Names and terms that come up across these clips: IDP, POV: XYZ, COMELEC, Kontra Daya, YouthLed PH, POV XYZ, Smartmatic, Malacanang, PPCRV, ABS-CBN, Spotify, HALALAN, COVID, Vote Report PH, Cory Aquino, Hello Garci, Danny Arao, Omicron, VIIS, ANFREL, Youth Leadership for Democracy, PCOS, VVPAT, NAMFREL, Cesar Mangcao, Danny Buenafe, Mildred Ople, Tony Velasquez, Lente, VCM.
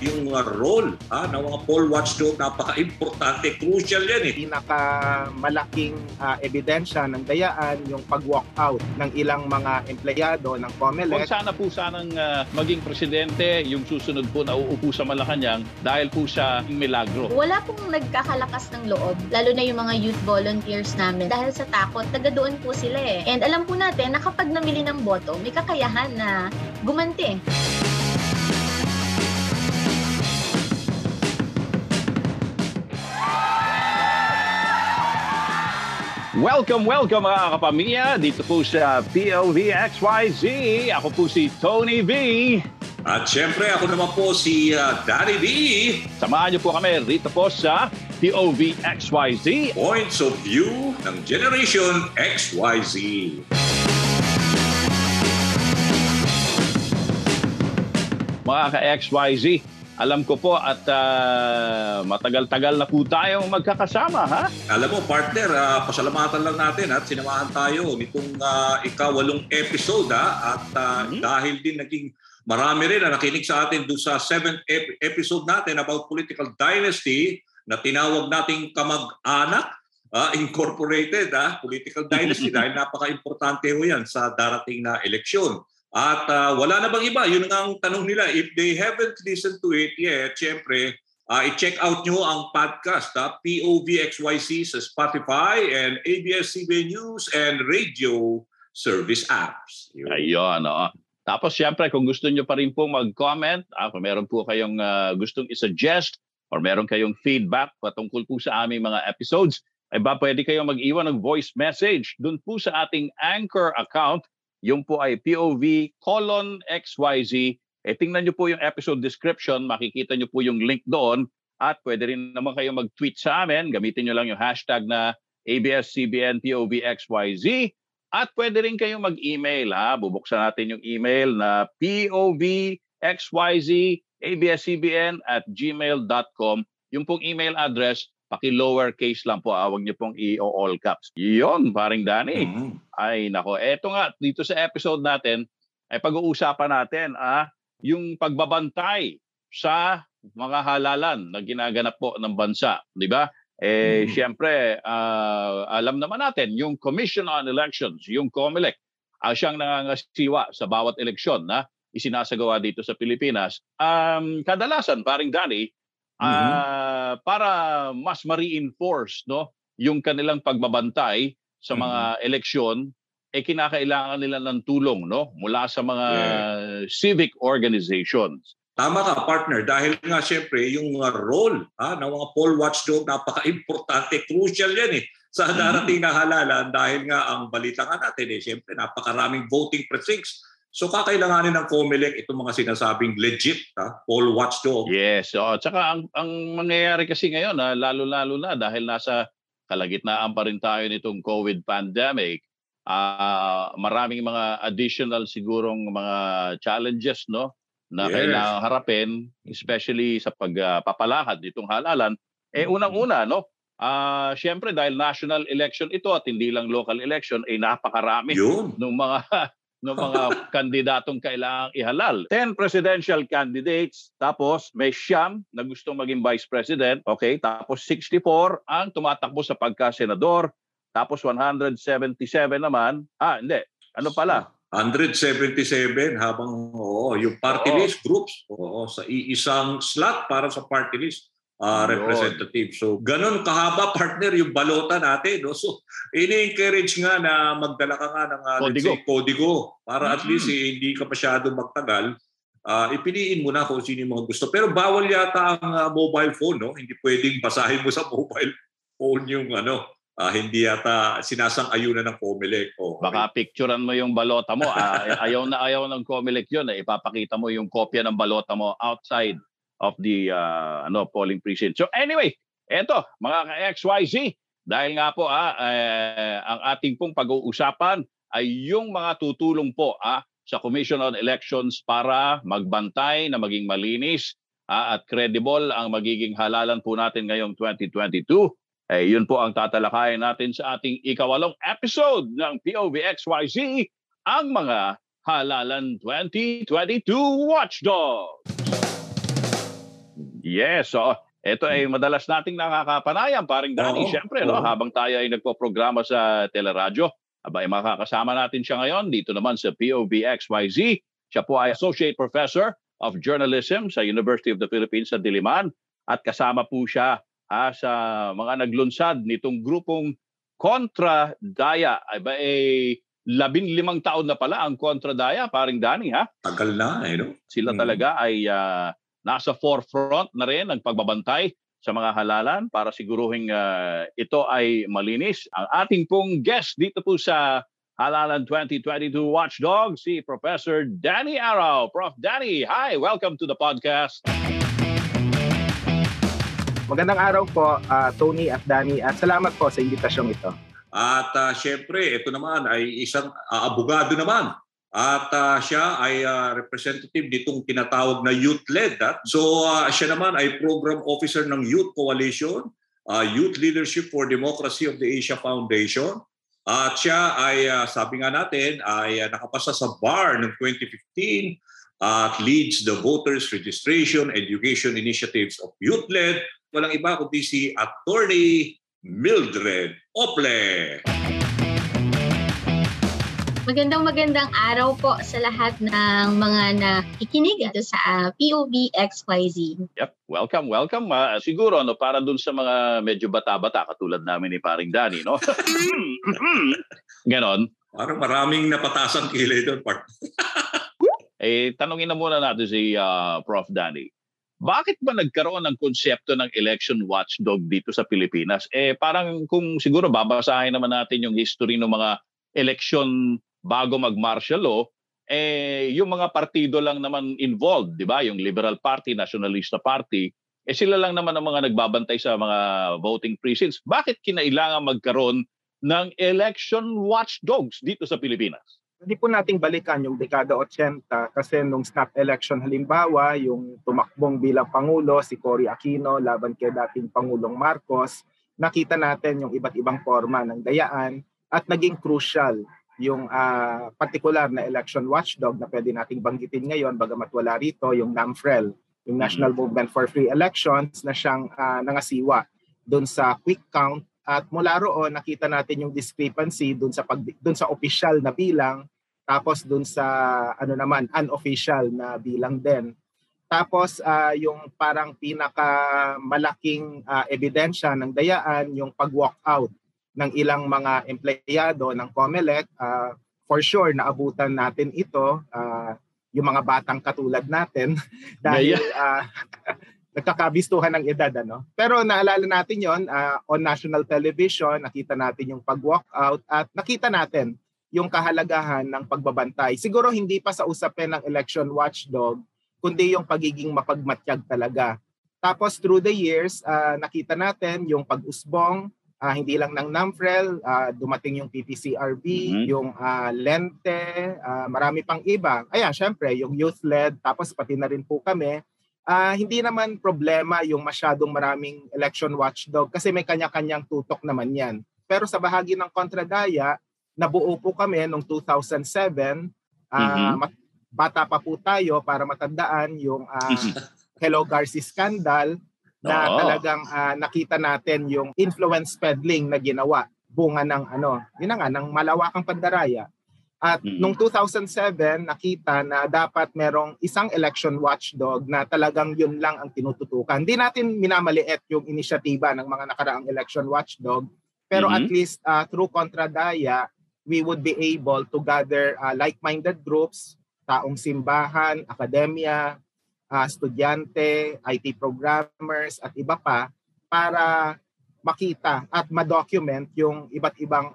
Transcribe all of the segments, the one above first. yung role ng mga poll watchdog, napaka-importante, crucial yan eh. Pinakamalaking ebidensya ng dayaan yung pag-walk out ng ilang mga empleyado ng COMELEC. Kung sana po sanang maging presidente yung susunod po na uupo sa Malacanang dahil po siya milagro. Wala pong nagkakalakas ng loob, lalo na yung mga youth volunteers namin. Dahil sa takot, taga doon po sila eh. And alam po natin na kapag namili ng boto, may kakayahan na gumanti. Welcome, welcome mga kapamilya. Dito po sa POV XYZ. Ako po si Tony V. At syempre ako naman po si Danny V. Samahan niyo po kami dito po sa POV XYZ. Points of View ng Generation XYZ. Mga ka-XYZ, alam ko po at matagal-tagal na po tayong magkakasama, ha? Alam mo, partner, pasalamatan lang natin at sinamahan tayo nitong ikawalong episode, ha? At dahil din naging marami rin na nakinig sa atin doon sa 7th episode natin about political dynasty na tinawag nating kamag-anak, incorporated, political dynasty dahil napaka-importante ho yan sa darating na eleksyon. At wala na bang iba? Yun ang tanong nila. If they haven't listened to it yet, syempre, i-check out nyo ang podcast, POV XYZ sa Spotify and ABS-CBN News and radio service apps. Yun. Ayun, oo. Tapos syempre, kung gusto nyo pa rin pong mag-comment, kung meron po kayong gustong i-suggest or meron kayong feedback patungkol po sa aming mga episodes, ay ba pwede kayong mag-iwan ng voice message dun po sa ating Anchor account. Yung po ay POV:XYZ. E tingnan nyo po yung episode description. Makikita nyo po yung link doon. At pwede rin naman kayo mag-tweet sa amin. Gamitin nyo lang yung hashtag na ABS-CBN POVXYZ. At pwede rin kayo mag-email. Bubuksan natin yung email na POVXYZABSCBN@gmail.com. Yung pong email address, paki-lower case lang po, huwag niyo pong i-all caps. Yun, paring Danny. Ay, nako. Eto nga, dito sa episode natin, ay pag-uusapan natin yung pagbabantay sa mga halalan na ginaganap po ng bansa. Di ba? Eh, siyempre, alam naman natin, yung Commission on Elections, yung COMELEC, siyang nangangasiwa sa bawat eleksyon na isinasagawa dito sa Pilipinas. Kadalasan, paring Danny, para mas ma-reinforce, no, yung kanilang pagbabantay sa mga eleksyon, kinakailangan nila ng tulong, no, mula sa mga civic organizations. Tama ka, partner, dahil nga siyempre yung role ng mga poll watchdog, napaka-importante, crucial yan eh sa darating na halalan, dahil nga ang balita nga natin eh siyempre napakaraming voting precincts. So kakailanganin ng COMELEC itong mga sinasabing legit poll watchdog. Yes, at saka ang mangyayari kasi ngayon, lalo-lalo na dahil nasa kalagitnaan pa rin tayo nitong COVID pandemic, maraming mga additional sigurong mga challenges, no, na kailangang harapin, especially sa pagpapalahad nitong halalan. Eh unang-una, no, syempre dahil national election ito at hindi lang local election, ay napakarami ng mga kandidatong kailangang ihalal. 10 presidential candidates, tapos may 9 na gustong maging vice president, okay, tapos 64 ang tumatakbo sa pagka-senador, tapos 177 naman, hindi, ano pala? 177 habang, yung party list groups, sa isang slot para sa party list. Representative. So, ganun kahaba, partner, yung balota natin. No? So, ini-encourage nga na magdala ka nga ng kodigo para at least hindi ka masyado magtagal. Ipiliin mo na kung sino yung mga gusto. Pero bawal yata ang mobile phone. No? Hindi pwedeng basahin mo sa mobile phone yung hindi yata sinasang-ayunan ng COMELEC. Okay. Baka picturean mo yung balota mo. Ayaw na ayaw ng COMELEC yun. Ipapakita mo yung kopya ng balota mo outside of the polling precinct. So anyway, eto mga ka-XYZ, dahil nga po ang ating pong pag-uusapan ay yung mga tutulong po sa Commission on Elections para magbantay na maging malinis at credible ang magiging halalan po natin ngayong 2022. Eh, yun po ang tatalakayin natin sa ating ikawalong episode ng POV XYZ, ang mga halalan 2022 Watchdog. Yes, so ito ay madalas nating nakakapanayam, paring Danny, siyempre, no? Habang tayo ay nagpo-programa sa teleradyo, abay makakasama natin siya ngayon dito naman sa POV XYZ. Siya po ay Associate Professor of Journalism sa University of the Philippines sa Diliman at kasama po siya sa mga naglunsad nitong grupong Kontra Daya. Abay ay 15 taon na pala ang Kontra Daya, paring Danny, ha? Tagal na, eh, no? Sila talaga ay... nasa forefront na rin ang pagbabantay sa mga halalan para siguruhin ito ay malinis. Ang ating pong guest dito po sa Halalan 2022 Watchdog, si Professor Danny Arao. Prof. Danny, hi! Welcome to the podcast. Magandang araw po, Tony at Danny. At salamat po sa imbitasyong ito. At syempre, ito naman ay isang abogado naman. At siya ay representative nitong tinatawag na youth-led. So siya naman ay program officer ng Youth Coalition, Youth Leadership for Democracy of the Asia Foundation. At siya ay, sabi nga natin, ay nakapasa sa BAR ng 2015 at leads the Voters Registration Education Initiatives of Youth-led. Walang iba kundi si Attorney Mildred Ople. Magandang araw po sa lahat ng mga nakikinig ito sa POV XYZ. Yep, welcome. Siguro ano, para dun sa mga medyo bata-bata katulad namin ni paring Danny, no? Ganon. Parang maraming napatasang kilay doon, Park. Eh, tanungin na muna natin si Prof. Danny. Bakit ba nagkaroon ng konsepto ng election watchdog dito sa Pilipinas? Eh, parang kung siguro babasahin naman natin yung history ng mga election bago mag-martial law, eh, yung mga partido lang naman involved, di ba? Yung Liberal Party, Nationalista Party, eh sila lang naman ang mga nagbabantay sa mga voting precincts. Bakit kinailangan magkaroon ng election watchdogs dito sa Pilipinas? Hindi po nating balikan yung dekada 80 kasi nung snap election halimbawa, yung tumakbong bilang Pangulo, si Cory Aquino laban kay dating Pangulong Marcos, nakita natin yung iba't ibang forma ng dayaan at naging crucial yung particular na election watchdog na pwede nating banggitin ngayon bagamat wala rito, yung NAMFREL, yung National Movement for Free Elections na siyang nangasiwa doon sa quick count at mula roon nakita natin yung discrepancy doon sa official na bilang tapos doon sa ano naman unofficial na bilang din. Tapos yung parang pinakamalaking ebidensya ng dayaan yung pag-walk out ng ilang mga empleyado ng COMELEC, for sure naabutan natin ito, yung mga batang katulad natin dahil nagkakabistuhan ng edad, ano? Pero naalala natin yon, on national television nakita natin yung pag-walk out at nakita natin yung kahalagahan ng pagbabantay. Siguro hindi pa sa usapin ng election watchdog kundi yung pagiging mapagmatyag talaga. Tapos through the years nakita natin yung pag-usbong, hindi lang ng NAMFREL, dumating yung PPCRV, yung Lente, marami pang iba. Ayan, syempre, yung youth-led, tapos pati na rin po kami. Hindi naman problema yung masyadong maraming election watchdog kasi may kanya-kanyang tutok naman yan. Pero sa bahagi ng Kontra Daya, nabuo po kami noong 2007. Bata pa po tayo para matandaan yung Hello Garci scandal. Na talagang nakita natin yung influence peddling na ginawa, bunga ng ano, yun nga, ng malawakang pandaraya. At noong 2007, nakita na dapat merong isang election watchdog na talagang yun lang ang tinututukan. Hindi natin minamaliit yung inisyatiba ng mga nakaraang election watchdog, pero at least through Kontra Daya, we would be able to gather like-minded groups, taong simbahan, akademya, estudyante, IT programmers at iba pa para makita at ma-document yung iba't ibang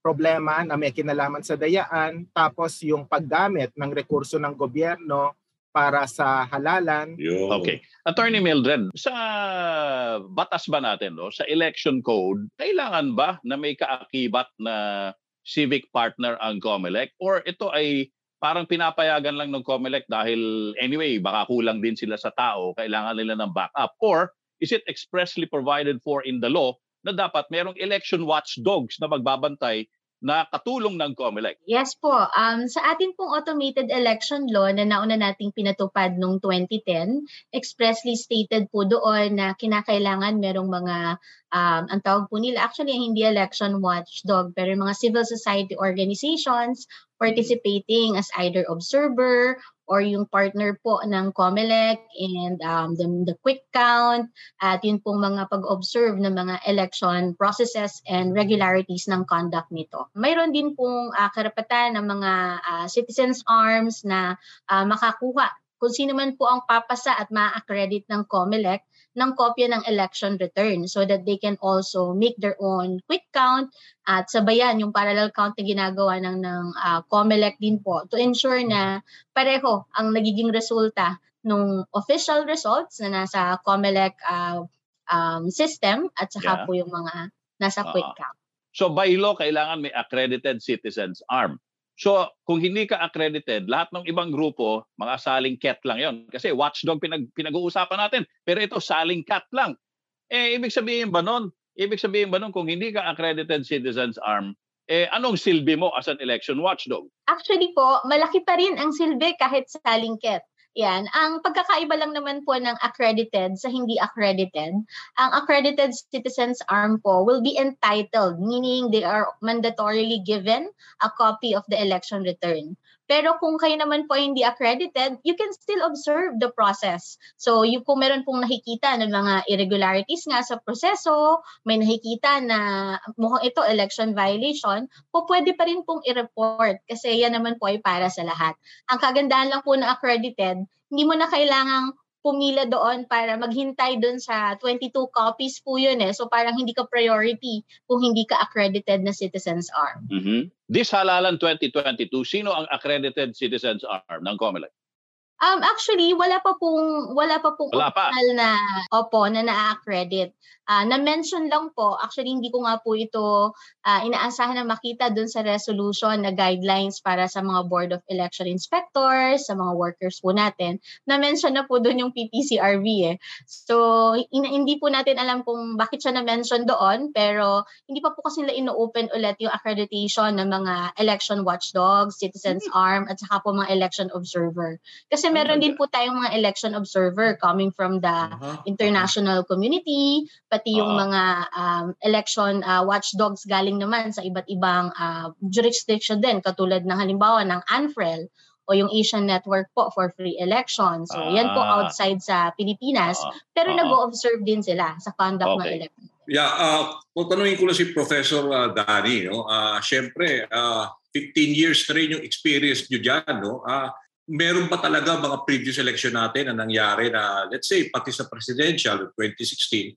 problema na may kinalaman sa dayaan, tapos yung paggamit ng rekurso ng gobyerno para sa halalan. Okay. Attorney Mildred, sa batas ba natin, no? Sa election code, kailangan ba na may kaakibat na civic partner ang COMELEC or ito ay parang pinapayagan lang ng COMELEC dahil anyway, baka kulang din sila sa tao, kailangan nila ng backup? Or is it expressly provided for in the law na dapat merong election watchdogs na magbabantay na katulong ng COMELEC? Yes po. Sa atin pong automated election law na nauna nating pinatupad noong 2010, expressly stated po doon na kinakailangan merong mga, ang tawag po nila, actually hindi election watchdog, pero mga civil society organizations participating as either observer or yung partner po ng COMELEC and the quick count at yun pong mga pag-observe ng mga election processes and regularities ng conduct nito. Mayroon din pong karapatan ng mga citizens' arms na makakuha kung sino man po ang papasa at ma-accredit ng COMELEC ng kopya ng election return so that they can also make their own quick count at sabayan yung parallel count na ginagawa ng COMELEC din po to ensure na pareho ang nagiging resulta ng official results na nasa COMELEC system at saka po yung mga nasa quick count. So by law, kailangan may accredited citizens arm. So kung hindi ka accredited, lahat ng ibang grupo, mga saling cat lang yon. Kasi watchdog pinag-uusapan natin, pero ito saling cat lang. Eh, ibig sabihin ba nun? Ibig sabihin ba nun kung hindi ka accredited citizens arm, eh, anong silbi mo as an election watchdog? Actually po, malaki pa rin ang silbi kahit saling cat. Yan. Ang pagkakaiba lang naman po ng accredited sa hindi accredited, ang accredited citizens arm po will be entitled, meaning they are mandatorily given a copy of the election return. Pero kung kayo naman po hindi accredited, you can still observe the process. So kung meron pong nakikita ng mga irregularities nga sa proseso, may nakikita na mukhang ito election violation, po pwede pa rin pong i-report kasi yan naman po ay para sa lahat. Ang kagandahan lang po na accredited, hindi mo na kailangang pumila doon para maghintay doon sa 22 copies po yun eh. So parang hindi ka priority kung hindi ka accredited na citizens arm. This halalan 2022, sino ang accredited citizens arm ng COMELEC? Actually, wala pa pong official na na-accredit. Na-mention lang po, actually hindi ko nga po ito inaasahan na makita doon sa resolution na guidelines para sa mga Board of Election Inspectors, sa mga workers po natin. Na-mention na po doon yung PPCRV eh. So, hindi po natin alam kung bakit siya na-mention doon, pero hindi pa po kasi nila ino-open ulit yung accreditation ng mga election watchdogs, citizens arm, at saka po mga election observer. Kasi meron din po tayong mga election observer coming from the international community, pati yung mga election watchdogs galing naman sa iba't ibang jurisdiction din, katulad ng halimbawa ng ANFREL o yung Asian Network po for Free Elections. So yan po outside sa Pilipinas, pero nag-o-observe din sila sa conduct ng election. Yeah, tanungin ko lang si Professor Danny, no? Siyempre, 15 years na rin yung experience nyo dyan, no? Meron pa talaga mga previous election natin na nangyari na, let's say, pati sa presidential 2016,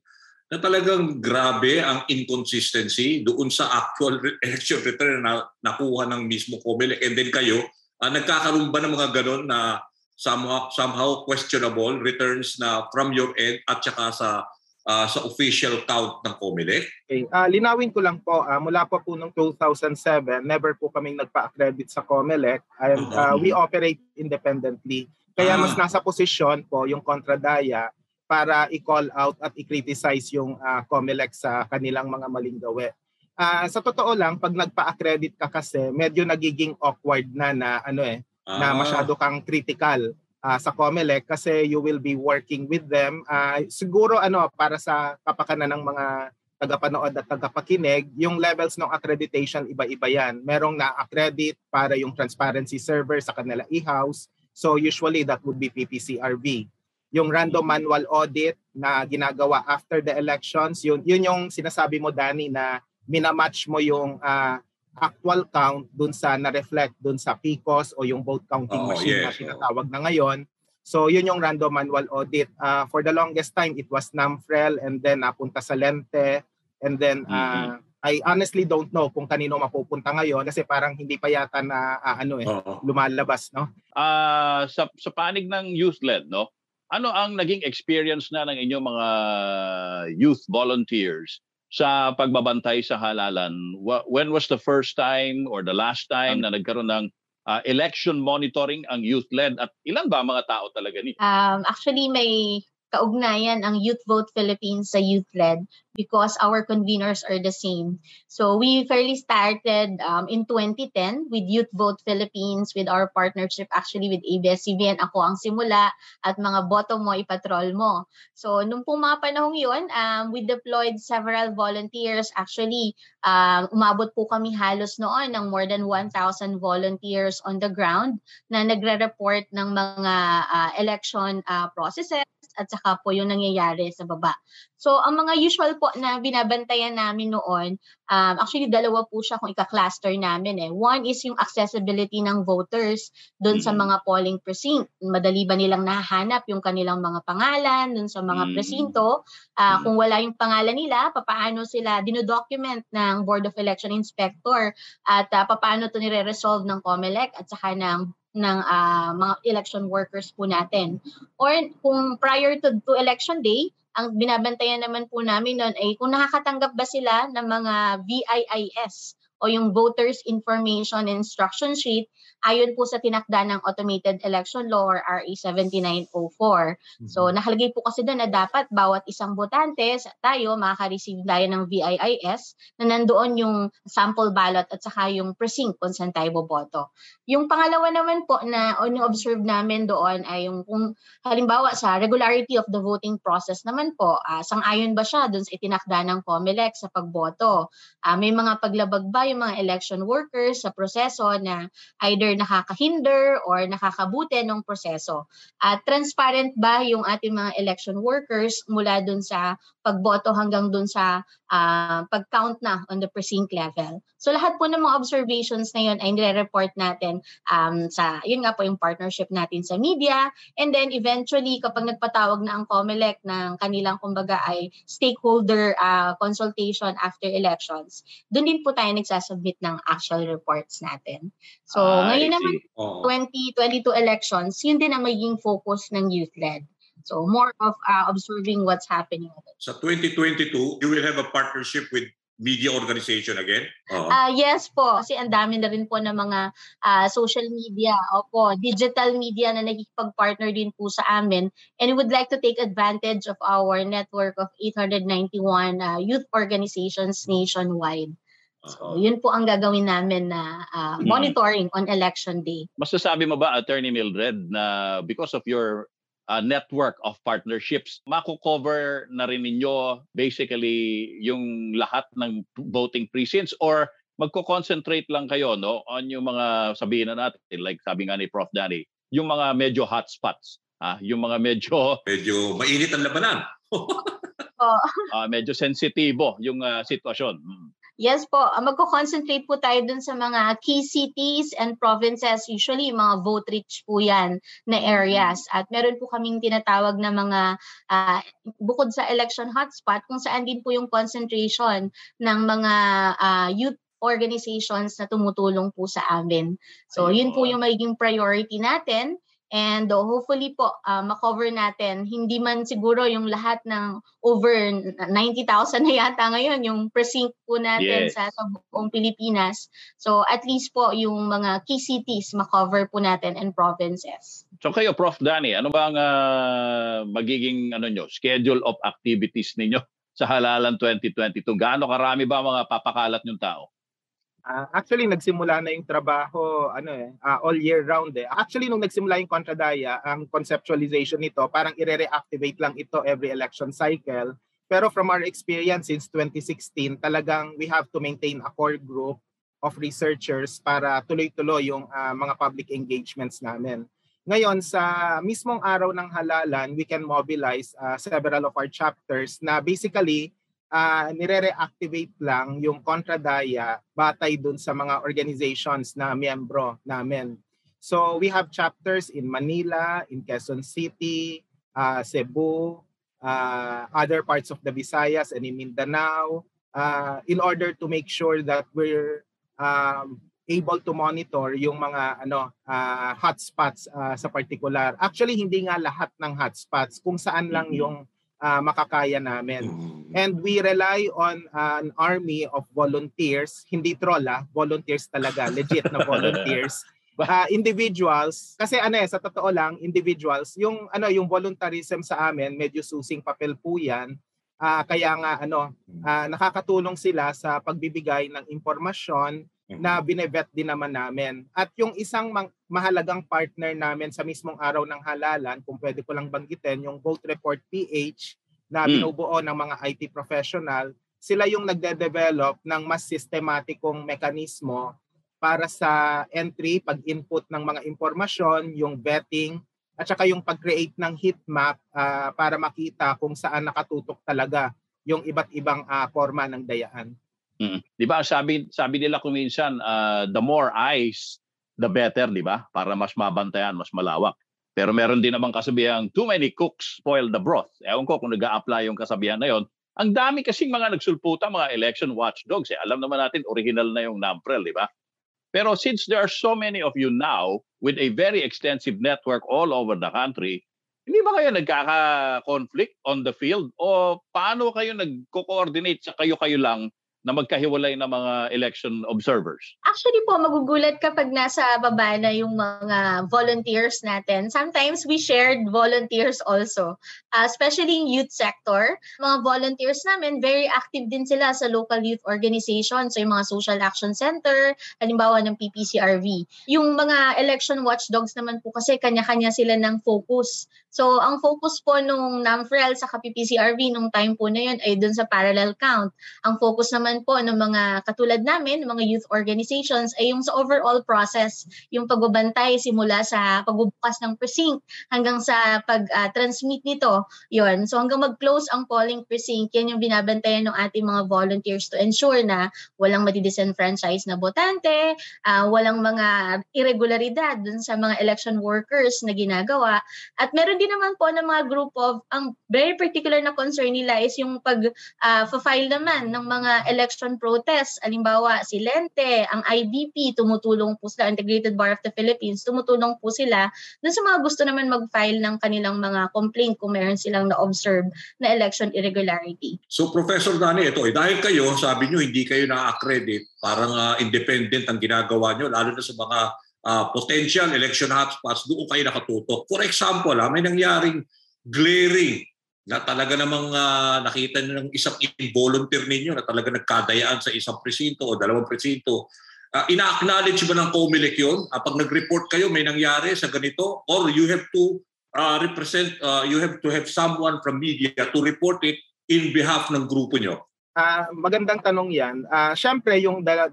na talagang grabe ang inconsistency doon sa actual election return na nakuha ng mismo COMELEC. And then kayo, nagkakaroon ba ng mga ganun na somehow questionable returns na from your end at saka sa official count ng COMELEC? Okay. Linawin ko lang po, mula pa po noong 2007, never po kaming nagpa-accredit sa COMELEC and we operate independently. Kaya mas nasa posisyon po yung Kontra Daya para i-call out at i-criticize yung COMELEC sa kanilang mga maling gawe. Sa totoo lang, pag nagpa-accredit ka kasi, medyo nagiging awkward na masyado kang critical sa COMELEC kasi you will be working with them. Siguro para sa kapakanan ng mga tagapanood at tagapakinig, yung levels ng accreditation iba-iba yan. Merong na-accredit para yung transparency server sa kanila e-house. So usually that would be PPCRV. Yung random manual audit na ginagawa after the elections, yun yung sinasabi mo, Danny, na minamatch mo yung actual count dun sa na-reflect dun sa PCOS o yung vote counting machine na tinatawag na ngayon. So yun yung random manual audit. For the longest time, it was NAMFREL and then napunta sa Lente. And then I honestly don't know kung kanino mapupunta ngayon kasi parang hindi pa yata na lumalabas. No? Sa panig ng youth-led, no? Ano ang naging experience na ng inyong mga youth volunteers sa pagbabantay sa halalan? When was the first time or the last time na nagkaroon ng election monitoring ang youth-led? At ilan ba mga tao talaga niyo? Actually, may kaugnayan ang Youth Vote Philippines sa youth-led because our conveners are the same. So we fairly started in 2010 with Youth Vote Philippines with our partnership actually with ABS-CBN. Ako ang simula at mga boto mo, ipatrol mo. So nung pong mga panahong yun, we deployed several volunteers. Actually, umabot po kami halos noon ng more than 1,000 volunteers on the ground na nagre-report ng mga election processes at saka po yung nangyayari sa baba. So, ang mga usual po na binabantayan namin noon, actually dalawa po siya kung ika-cluster namin. One is yung accessibility ng voters doon sa mga polling precinct. Madali ba nilang nahanap yung kanilang mga pangalan doon sa mga presinto? Kung wala yung pangalan nila, papaano sila dinodocument ng Board of Election Inspector at papaano ito nire-resolve ng COMELEC at saka ng mga election workers po natin. Or kung prior to election day, ang binabantayan naman po namin noon ay kung nakakatanggap ba sila ng mga VIIS o yung Voters Information Instruction Sheet ayon po sa tinakda ng Automated Election Law or RA 7904. So nakalagay po kasi doon na dapat bawat isang botante tayo makaka-receive tayo ng VIIS na nandoon yung sample ballot at saka yung precinct kung saan tayo boboto. Yung pangalawa naman po na observe namin doon ay yung kung halimbawa sa regularity of the voting process naman po, sang-ayon ba siya doon sa itinakda ng COMELEC sa pagboto? May mga paglabag ba yung mga election workers sa proseso na either nakakahinder or nakakabuti ng proseso? At transparent ba yung ating mga election workers mula dun sa pagboto hanggang dun sa pag-count na on the precinct level? So lahat po ng mga observations na yun ay nire-report natin sa, yun nga po yung partnership natin sa media. And then eventually kapag nagpatawag na ang COMELEC ng kanilang kumbaga ay stakeholder consultation after elections, dun din po tayo nagsasubmit ng actual reports natin. So ngayon naman, 2022 elections, yun din ang magiging focus ng youth-led. So more of observing what's happening. Sa 2022, you will have a partnership with media organization again? Yes po. Kasi ang dami na rin po ng mga social media, opo, digital media na nakikipag-partner din po sa amin. And we would like to take advantage of our network of 891 youth organizations nationwide. So, yun po ang gagawin namin na monitoring on election day. Masasabi mo ba, Attorney Mildred, na because of your network of partnerships, makukover na rin ninyo basically yung lahat ng voting precincts, or magko-concentrate lang kayo no, on yung mga sabihin na natin, like sabi nga ni Prof. Danny, yung mga medyo hotspots, yung mga medyo mainit ang labanan. Medyo sensitibo yung sitwasyon. Yes po, magko-concentrate po tayo dun sa mga key cities and provinces, usually mga vote-rich po yan na areas. At meron po kaming tinatawag na mga, bukod sa election hotspot, kung saan din po yung concentration ng mga youth organizations na tumutulong po sa amin. So yun po yung magiging priority natin. And hopefully po, makover natin, hindi man siguro yung lahat ng over 90,000 na yata ngayon, yung precinct po natin sa buong Pilipinas. So at least po yung mga key cities makover po natin and provinces. So kayo, Prof. Danny, ano ba ang magiging schedule of activities ninyo sa Halalan 2022? Gaano karami ba mga papakalat yung tao? Actually, nagsimula na yung trabaho all year round. Actually, nung nagsimula yung Kontra Daya, ang conceptualization nito, parang i-reactivate lang ito every election cycle. Pero from our experience since 2016, talagang we have to maintain a core group of researchers para tuloy-tuloy yung mga public engagements namin. Ngayon, sa mismong araw ng Halalan, we can mobilize several of our chapters na basically nire-reactivate lang yung Kontra Daya batay dun sa mga organizations na miyembro namin. So we have chapters in Manila, in Quezon City, Cebu, other parts of the Visayas and in Mindanao, in order to make sure that we're able to monitor yung mga hotspots sa particular. Actually, hindi nga lahat ng hotspots, kung saan lang yung makakaya namin. And we rely on an army of volunteers, hindi troll volunteers talaga, legit na volunteers individuals, kasi sa totoo lang, individuals, yung voluntarism sa amin, medyo susing papel po yan. Kaya nga nakakatulong sila sa pagbibigay ng impormasyon na binevet din naman namin. At yung isang mahalagang partner namin sa mismong araw ng halalan, kung pwede ko lang banggitin, yung Vote Report PH na binubuo ng mga IT professional, sila yung nagde-develop ng mas sistematikong mekanismo para sa entry, pag-input ng mga impormasyon, yung vetting, at saka yung pag-create ng heat map para makita kung saan nakatutok talaga yung iba't ibang forma ng dayaan. Di ba sabi nila kung minsan the more eyes the better, di ba? Para mas mabantayan, mas malawak. Pero meron din namang kasabihang too many cooks spoil the broth. Ewan ko kung nag-a-apply yung kasabihan na yon. Ang dami kasing mga nagsulputa, mga election watchdogs. Alam naman natin original na yung NAMFREL, di ba? Pero since there are so many of you now with a very extensive network all over the country, hindi ba kayo nagkaka-conflict on the field? O paano kayo nagko-coordinate sa kayo-kayo lang na magkahiwalay ng mga election observers? Actually po, magugulat kapag nasa baba na yung mga volunteers natin. Sometimes we shared volunteers also, especially in youth sector. Mga volunteers namin, very active din sila sa local youth organization. So yung mga social action center, halimbawa ng PPCRV. Yung mga election watchdogs naman po kasi kanya-kanya sila ng focus. So ang focus po nung NAMFREL sa PPCRV nung time po na yun ay dun sa parallel count. Ang focus naman po ng mga katulad namin, mga youth organizations ay yung sa overall process. Yung pagbabantay simula sa pagbubukas ng precinct hanggang sa pag-transmit nito. Yun. So hanggang mag-close ang polling precinct, yan yung binabantayan ng ating mga volunteers to ensure na walang matidisenfranchise na botante, walang mga irregularidad dun sa mga election workers na ginagawa. At meron din naman po ng mga group of, ang very particular na concern nila is yung pag-file naman ng mga election protests. Alimbawa, si Lente, ang IDP, tumutulong po sila, Integrated Bar of the Philippines, tumutulong po sila dun sa mga gusto naman mag-file ng kanilang mga complaint kung meron silang na-observe na election irregularity. So, Professor Danny, ito, dahil kayo, sabi nyo, hindi kayo na-accredit, parang independent ang ginagawa nyo, lalo na sa mga potential election hotspots, doon kayo nakatutok. For example, may nangyaring glaring na talaga namang nakita ng isang volunteer ninyo na talaga nagkadayaan sa isang presinto o dalawang presinto. Ina-acknowledge ba ng COMELEC yun? Pag nag-report kayo, may nangyari sa ganito? Or you have to have someone from media to report it in behalf ng grupo nyo? Magandang tanong yan. Siyempre, yung the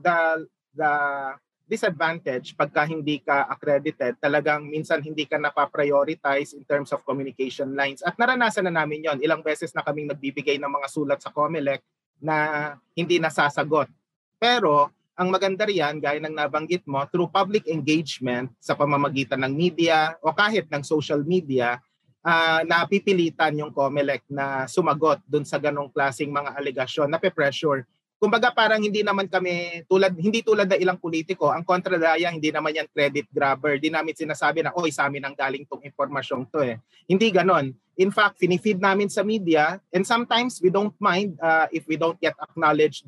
disadvantage pagka hindi ka accredited, talagang minsan hindi ka napaprioritize in terms of communication lines. At naranasan na namin yon. Ilang beses na kaming nagbibigay ng mga sulat sa COMELEC na hindi nasasagot. Pero ang maganda riyan, gaya ng nabanggit mo, through public engagement sa pamamagitan ng media o kahit ng social media, napipilitan yung COMELEC na sumagot dun sa ganong klaseng mga alegasyon, nape-pressure. Kumbaga parang hindi naman kami, hindi tulad na ilang politiko, ang Kontra Daya hindi naman yan credit grabber. Di namin sinasabi na, oy, sa amin ang galing tong impormasyong to eh. Hindi ganon. In fact, finifeed namin sa media, and sometimes we don't mind if we don't get acknowledged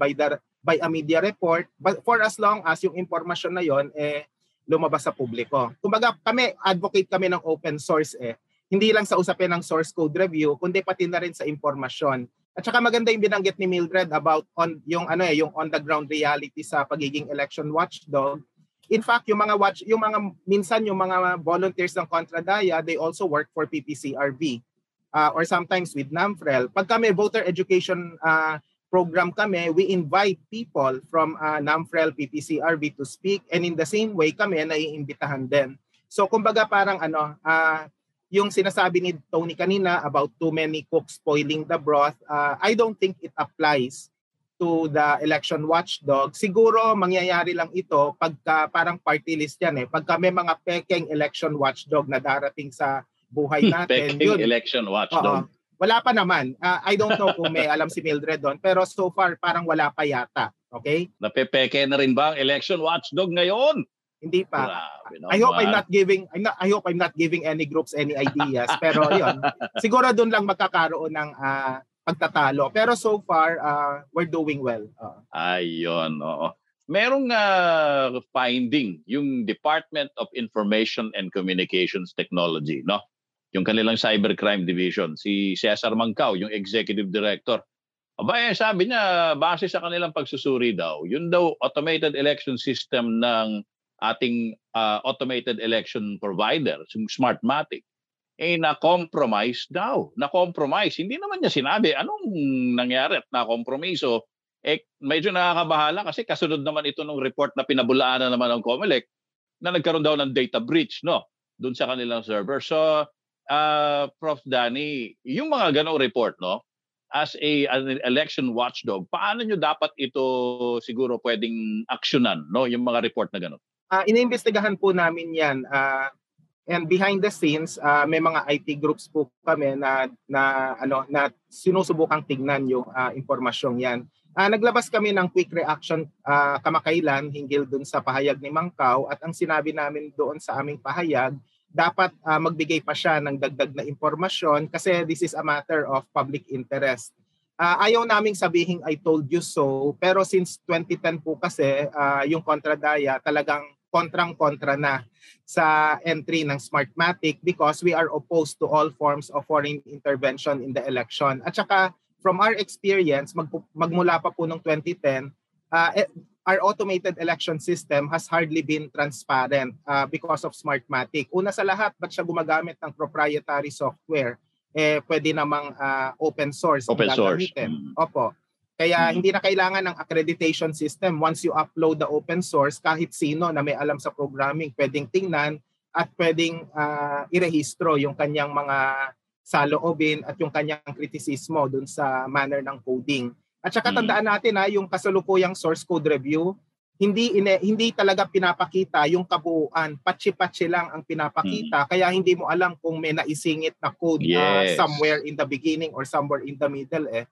by a media report, but for as long as yung impormasyon na yon eh, lumabas sa publiko. Kumbaga kami, advocate kami ng open source eh. Hindi lang sa usapin ng source code review, kundi pati na rin sa impormasyon. At saka maganda yung binanggit ni Mildred about yung on the ground reality sa pagiging election watchdog. In fact, minsan yung mga volunteers ng Kontra Daya, they also work for PPCRV or sometimes with NAMFREL. Pag kami voter education program kami, we invite people from NAMFREL, PPCRV to speak, and in the same way kami naiimbitahan din. So kumbaga parang yung sinasabi ni Tony kanina about too many cooks spoiling the broth, I don't think it applies to the election watchdog. Siguro mangyayari lang ito pagka parang party list yan eh. Pagka may mga peking election watchdog na darating sa buhay natin. Peking election watchdog. Wala pa naman. I don't know kung may alam si Mildred doon. Pero so far parang wala pa yata. Okay? Napepeke na rin ba ang election watchdog ngayon? Hindi pa. I hope I'm not giving any groups any ideas, pero yun. Siguro doon lang magkakaroon ng pagtatalo. Pero so far, we're doing well. Ayun, oo. merong finding yung Department of Information and Communications Technology, no? Yung kanilang cybercrime division, si Cesar Mangcao, yung executive director. Aba, sabi niya, base sa kanilang pagsusuri daw, yun daw automated election system ng ating automated election provider, yung Smartmatic, eh na-compromise daw. Na-compromise. Hindi naman niya sinabi anong nangyari at na-compromiso. Eh, medyo nakakabahala kasi kasunod naman ito ng report na pinabulaan na naman ng COMELEC na nagkaroon daw ng data breach, no? Doon sa kanilang server. So, Prof. Danny, yung mga ganong report, no? As an election watchdog, paano nyo dapat ito siguro pwedeng aksyonan, no? Yung mga report na ganon? Iniimbestigahan po namin yan. And behind the scenes, may mga IT groups po kami na sinusubukang tignan yung impormasyong yan. Naglabas kami ng quick reaction kamakailan hinggil dun sa pahayag ni Mangcao, at ang sinabi namin doon sa aming pahayag, dapat magbigay pa siya ng dagdag na impormasyon kasi this is a matter of public interest. Ayaw naming sabihin I told you so, pero since 2010 po kasi yung Kontra Daya talagang kontrang-kontra na sa entry ng Smartmatic because we are opposed to all forms of foreign intervention in the election. At saka, from our experience, magmula pa po noong 2010, our automated election system has hardly been transparent because of Smartmatic. Una sa lahat, ba't siya gumagamit ng proprietary software? Eh, pwede namang open source. Open source. Opo. Kaya hindi na kailangan ng accreditation system. Once you upload the open source, kahit sino na may alam sa programming, pwedeng tingnan at pwedeng irehistro yung kanyang mga saloobin at yung kanyang kritisismo dun sa manner ng coding. At saka tandaan natin yung kasalukuyang source code review, hindi talaga pinapakita yung kabuuan. Patsi-patsi lang ang pinapakita. Kaya hindi mo alam kung may naisingit na code somewhere in the beginning or somewhere in the middle eh.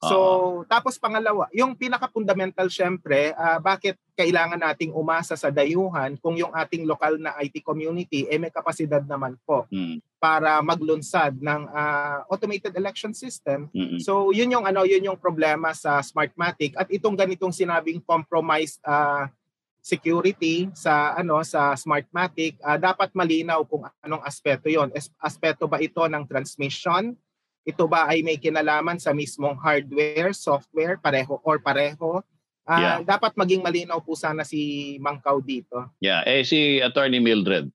So, tapos pangalawa, yung pinaka-fundamental syempre, bakit kailangan nating umasa sa dayuhan kung yung ating lokal na IT community may kapasidad naman po para maglunsad ng automated election system. So, yun yung problema sa Smartmatic, at itong ganitong sinabing compromised security sa Smartmatic, dapat malinaw kung anong aspeto yon. Aspeto ba ito ng transmission? Ito ba ay may kinalaman sa mismong hardware, software, pareho? Dapat maging malinaw po sana si Mangcao dito. Yeah, eh si Attorney Mildred.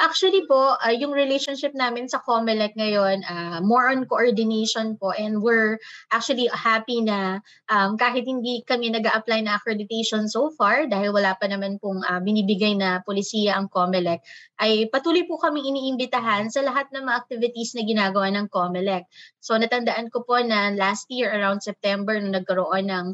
Actually po, yung relationship namin sa COMELEC ngayon, more on coordination po, and we're actually happy na kahit hindi kami nag-a-apply na accreditation so far dahil wala pa naman pong binibigay na polisiya ang COMELEC, ay patuloy po kami iniimbitahan sa lahat ng mga activities na ginagawa ng COMELEC. So natandaan ko po na last year around September nung nagkaroon ng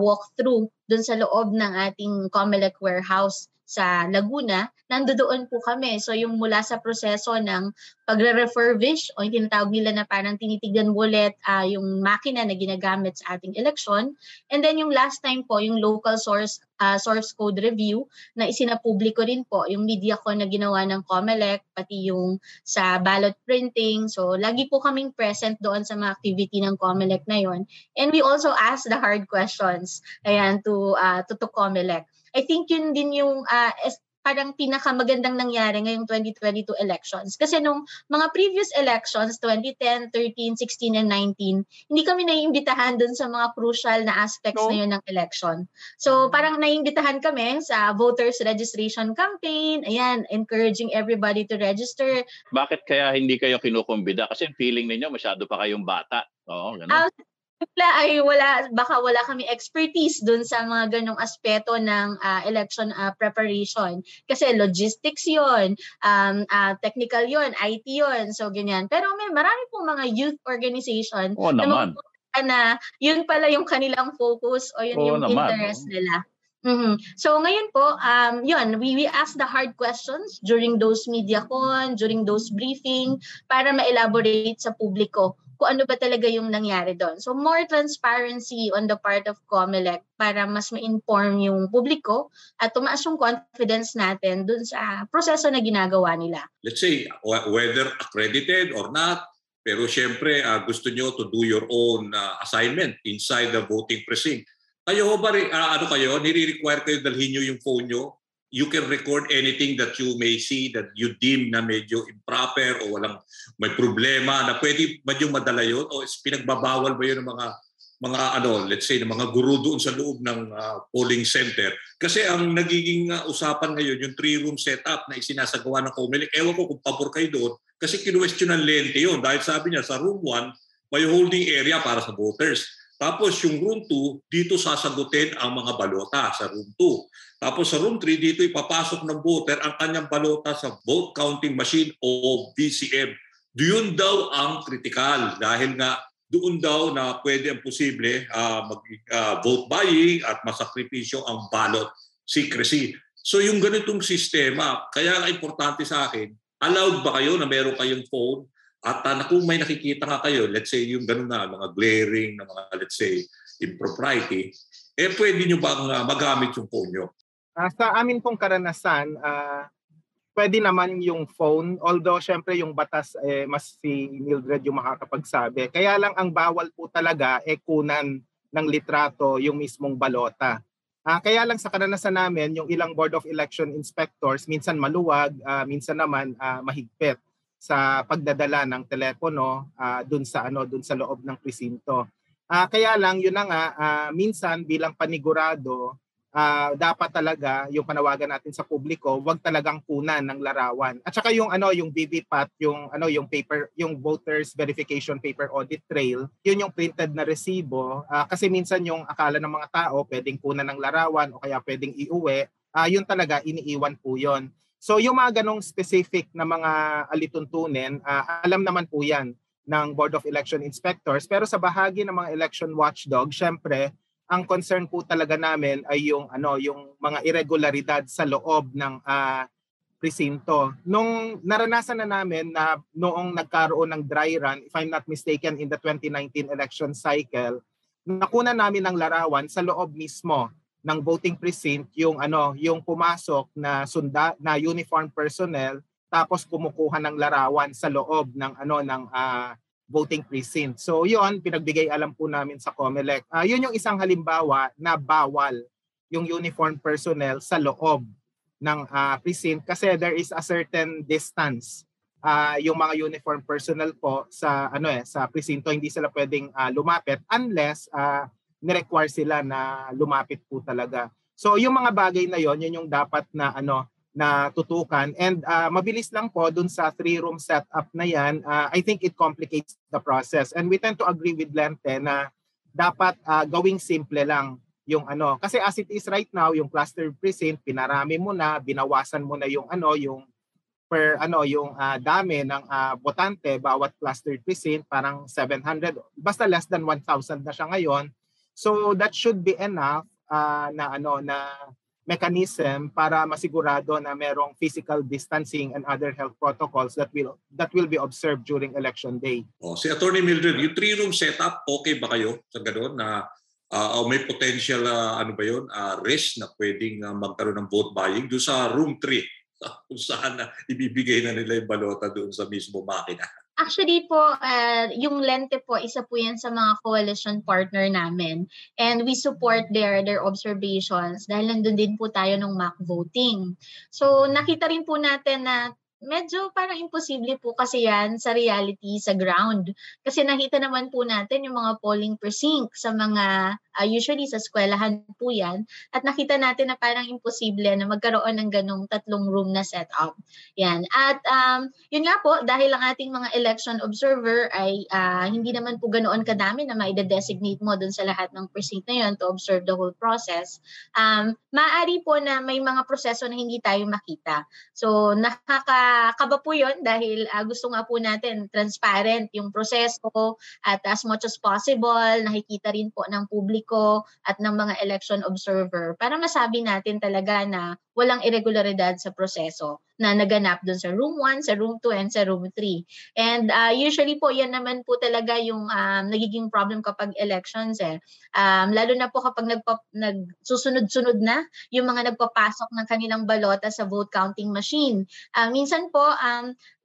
walkthrough dun sa loob ng ating COMELEC warehouse sa Laguna, nandoon po kami. So yung mula sa proseso ng pagre-refurbish o yung tinatawag nila na parang tinitignan ulit yung makina na ginagamit sa ating election. And then yung last time po, yung local source code review na isinapubliko rin po, yung MediaCon na ginawa ng COMELEC, pati yung sa ballot printing. So lagi po kaming present doon sa mga activity ng COMELEC na yon. And we also ask the hard questions to COMELEC. I think yun din yung parang pinakamagandang nangyari ngayong 2022 elections. Kasi nung mga previous elections, 2010, 13, 16, and 19, hindi kami naiimbitahan dun sa mga crucial na aspects na yun ng election. So parang naiimbitahan kami sa voters registration campaign, ayan, encouraging everybody to register. Bakit kaya hindi kayo kinukumbida? Kasi feeling ninyo masyado pa kayong bata. Oo, ganun. Baka wala kami expertise dun sa mga ganong aspeto ng election preparation. Kasi logistics yun, technical yun, IT yun, so ganyan. Pero may marami pong mga youth organization na yun pala yung kanilang focus o yun yung interest nila. So ngayon po, we ask the hard questions during those MediaCon, during those briefing, para ma-elaborate sa publiko kung ano ba talaga yung nangyari doon. So more transparency on the part of COMELEC para mas ma-inform yung publiko at tumaas yung confidence natin doon sa proseso na ginagawa nila. Let's say, whether accredited or not, pero siyempre gusto nyo to do your own assignment inside the voting precinct. Kayo ba, ano kayo, nire-require kayo dalhin nyo yung phone nyo? You can record anything that you may see that you deem na medyo improper o walang may problema na pwede ba yung madala yun? O pinagbabawal ba yun ng mga ano, let's say, ng mga guru doon sa loob ng polling center? Kasi ang nagiging usapan ngayon, yung three-room setup na isinasagawa ng COMELEC, ewan ko kung pabor kayo doon kasi kinwestiyon ng Lente yun dahil sabi niya sa room 1 may holding area para sa voters. Tapos yung room 2, dito sasagutin ang mga balota sa room 2. Tapos sa room 3, dito ipapasok ng voter ang kanyang balota sa vote counting machine o VCM. Doon daw ang kritikal dahil nga doon daw na pwede ang posible mag-vote buying at masakripisyo ang ballot secrecy. So yung ganitong sistema, kaya importante sa akin, allowed ba kayo na meron kayong phone? At kung may nakikita nga kayo, let's say yung gano'n na, mga glaring, na mga let's say impropriety, eh pwede nyo bang magamit yung phone nyo? Sa amin pong karanasan, pwede naman yung phone, although syempre yung batas, mas si Mildred yung makakapagsabi. Kaya lang ang bawal po talaga kunan ng litrato yung mismong balota. Kaya lang sa karanasan namin, yung ilang Board of Election Inspectors, minsan maluwag, minsan naman mahigpit sa pagdadala ng telepono dun sa loob ng presinto. Kaya lang yun na nga minsan bilang panigurado dapat talaga yung panawagan natin sa publiko, wag talagang kunan ng larawan. At saka yung yung VVPAT, yung paper, yung voters verification paper audit trail, yun yung printed na resibo kasi minsan yung akala ng mga tao pwedeng kunan ng larawan o kaya pwedeng iuwi, yun talaga iniiwan po yun. So yung mga ganong specific na mga alituntunin, alam naman po yan ng Board of Election Inspectors. Pero sa bahagi ng mga election watchdog, syempre, ang concern po talaga namin ay yung mga irregularidad sa loob ng presinto. Nung naranasan na namin na noong nagkaroon ng dry run, if I'm not mistaken, in the 2019 election cycle, nakuna namin ng larawan sa loob mismo ng voting precinct yung pumasok na uniform personnel tapos kumukuha ng larawan sa loob ng voting precinct. So yun, pinagbigay alam po namin sa COMELEC. Yun yung isang halimbawa na bawal yung uniform personnel sa loob ng precinct kasi there is a certain distance yung mga uniform personnel po sa sa presinto, hindi sila pwedeng lumapit unless ni-require sila na lumapit po talaga. So yung mga bagay na yon, yun yung dapat na na tutukan. And mabilis lang po dun sa three-room setup na yan, I think it complicates the process. And we tend to agree with Lente na dapat gawing simple lang yung Kasi as it is right now, yung cluster precinct, pinarami mo na, binawasan mo na yung dami ng botante bawat cluster precinct, parang 700, basta less than 1,000 na siya ngayon. So that should be enough na mechanism para masigurado na merong physical distancing and other health protocols that will be observed during election day. Oh, si Attorney Mildred, yung three-room setup, okay ba kayo sa gano'n na may potential risk na pwedeng magkaroon ng vote buying doon sa room 3 kung saan ibibigay na nila yung balota doon sa mismo makina? Actually po, yung Lente po, isa po yan sa mga coalition partner namin. And we support their observations dahil nandun din po tayo ng mock voting. So nakita rin po natin na medyo parang imposible po kasi yan sa reality, sa ground. Kasi nakita naman po natin yung mga polling precinct sa mga, usually sa eskwelahan po yan. At nakita natin na parang imposible na magkaroon ng ganong tatlong room na setup. Yan. At yun nga po, dahil ang ating mga election observer ay hindi naman po ganoon kadami na maide-designate mo dun sa lahat ng precinct na yun to observe the whole process. Maaari po na may mga proseso na hindi tayo makita. So kaba po yun dahil gusto nga po natin transparent yung proseso at as much as possible nakikita rin po ng publiko at ng mga election observer para masabi natin talaga na walang irregularidad sa proseso. na naganap doon sa room 1, sa room 2, and sa room 3. And usually po, yan naman po talaga yung nagiging problem kapag elections eh. Lalo na po kapag nagsusunod-sunod na yung mga nagpapasok ng kanilang balota sa vote counting machine. Minsan po,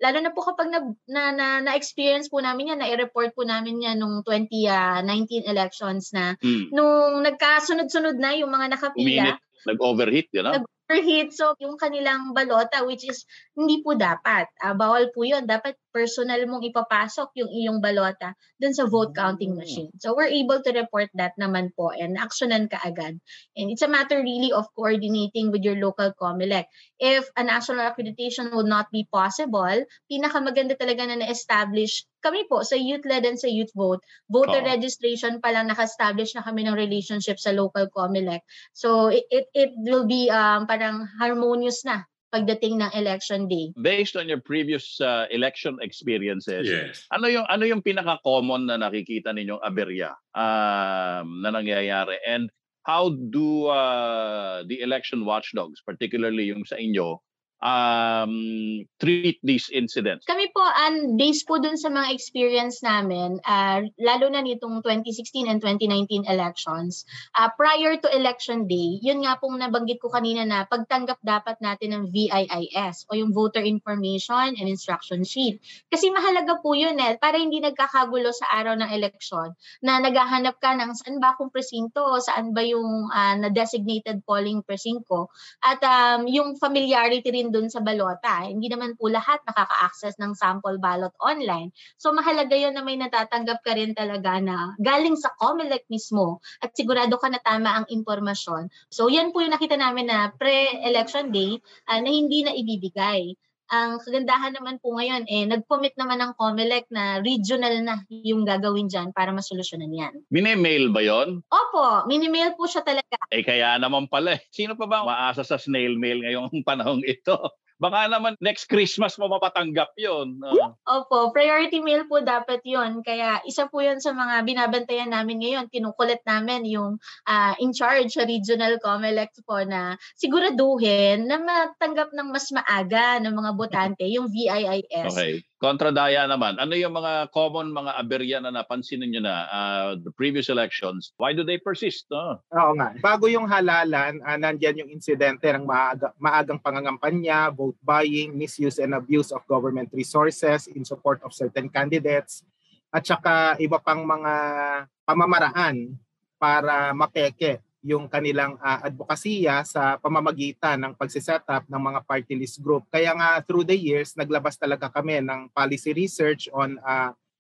lalo na po kapag na-experience po namin yan, na-report po namin yan nung 2019 elections na nung nagkasunod-sunod na yung mga nakapila. Nag-overheat, gano'n? Nag-overheat. So, yung kanilang balota, which is, hindi po dapat. Bawal po yun. Dapat personal mong ipapasok yung iyong balota dun sa vote counting machine. So, we're able to report that naman po and aksyonan ka agad. And it's a matter really of coordinating with your local COMELEC. If a national accreditation would not be possible, pinakamaganda talaga na na-establish kami po sa youth-led and sa youth vote. Voter registration pa lang, naka-establish na kami ng relationship sa local COMELEC. So, it will be parang harmonious na pagdating ng election day. Based on your previous election experiences, yes, ano yung pinaka-common na nakikita ninyong aberya na nangyayari? And how do the election watchdogs, particularly yung sa inyo, treat these incidents? Kami po, based po dun sa mga experience namin, lalo na nitong 2016 and 2019 elections, prior to election day, yun nga pong nabanggit ko kanina na pagtanggap dapat natin ng VIIS o yung Voter Information and Instruction Sheet. Kasi mahalaga po yun eh, para hindi nagkakagulo sa araw ng election na naghahanap ka ng saan ba kung presinto o saan ba yung na-designated polling presinto ko. At yung familiarity rin doon sa balota. Hindi naman po lahat nakaka-access ng sample ballot online. So mahalaga yun na may natatanggap ka rin talaga na galing sa COMELEC mismo at sigurado ka na tama ang impormasyon. So yan po yung nakita namin na pre-election day na hindi na ibibigay. Ang kagandahan naman po ngayon, nag-commit naman ng COMELEC na regional na yung gagawin dyan para masolusyonan yan. Mini-mail ba yon? Opo, mini-mail po siya talaga. Kaya naman pala. Sino pa ba maasa sa snail mail ngayong panahong ito? Baka naman next Christmas mo mapatanggap yun. Opo, priority mail po dapat yun. Kaya isa po yun sa mga binabantayan namin ngayon. Kinukulit namin yung in-charge sa regional COMELEC po na siguraduhin na matanggap ng mas maaga ng mga botante yung VIIS. Okay. Kontra Daya naman, ano yung mga common mga aberya na napansin niyo na the previous elections? Why do they persist? Oo nga. Bago yung halalan, nandyan yung insidente ng maagang pangangampanya, vote buying, misuse and abuse of government resources in support of certain candidates, at saka iba pang mga pamamaraan para mapeke yung kanilang advokasya sa pamamagitan ng pagsisetup ng mga party list group. Kaya nga through the years, naglabas talaga kami ng policy research on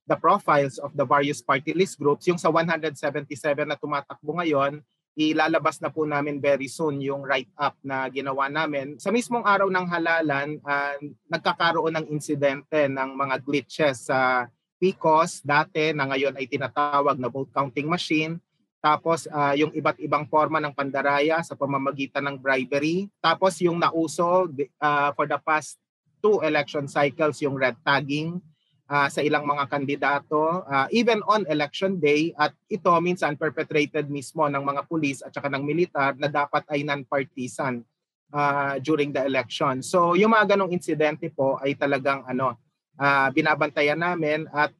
the profiles of the various party list groups. Yung sa 177 na tumatakbo ngayon, ilalabas na po namin very soon yung write-up na ginawa namin. Sa mismong araw ng halalan, nagkakaroon ng insidente ng mga glitches sa PCOS dati na ngayon ay tinatawag na vote counting machine. Tapos yung iba't ibang forma ng pandaraya sa pamamagitan ng bribery. Tapos yung nauso for the past 2 election cycles yung red tagging sa ilang mga kandidato, even on election day, at ito minsan perpetrated mismo ng mga pulis at saka ng militar na dapat ay non-partisan during the election. So yung mga ganong insidente po ay talagang binabantayan namin at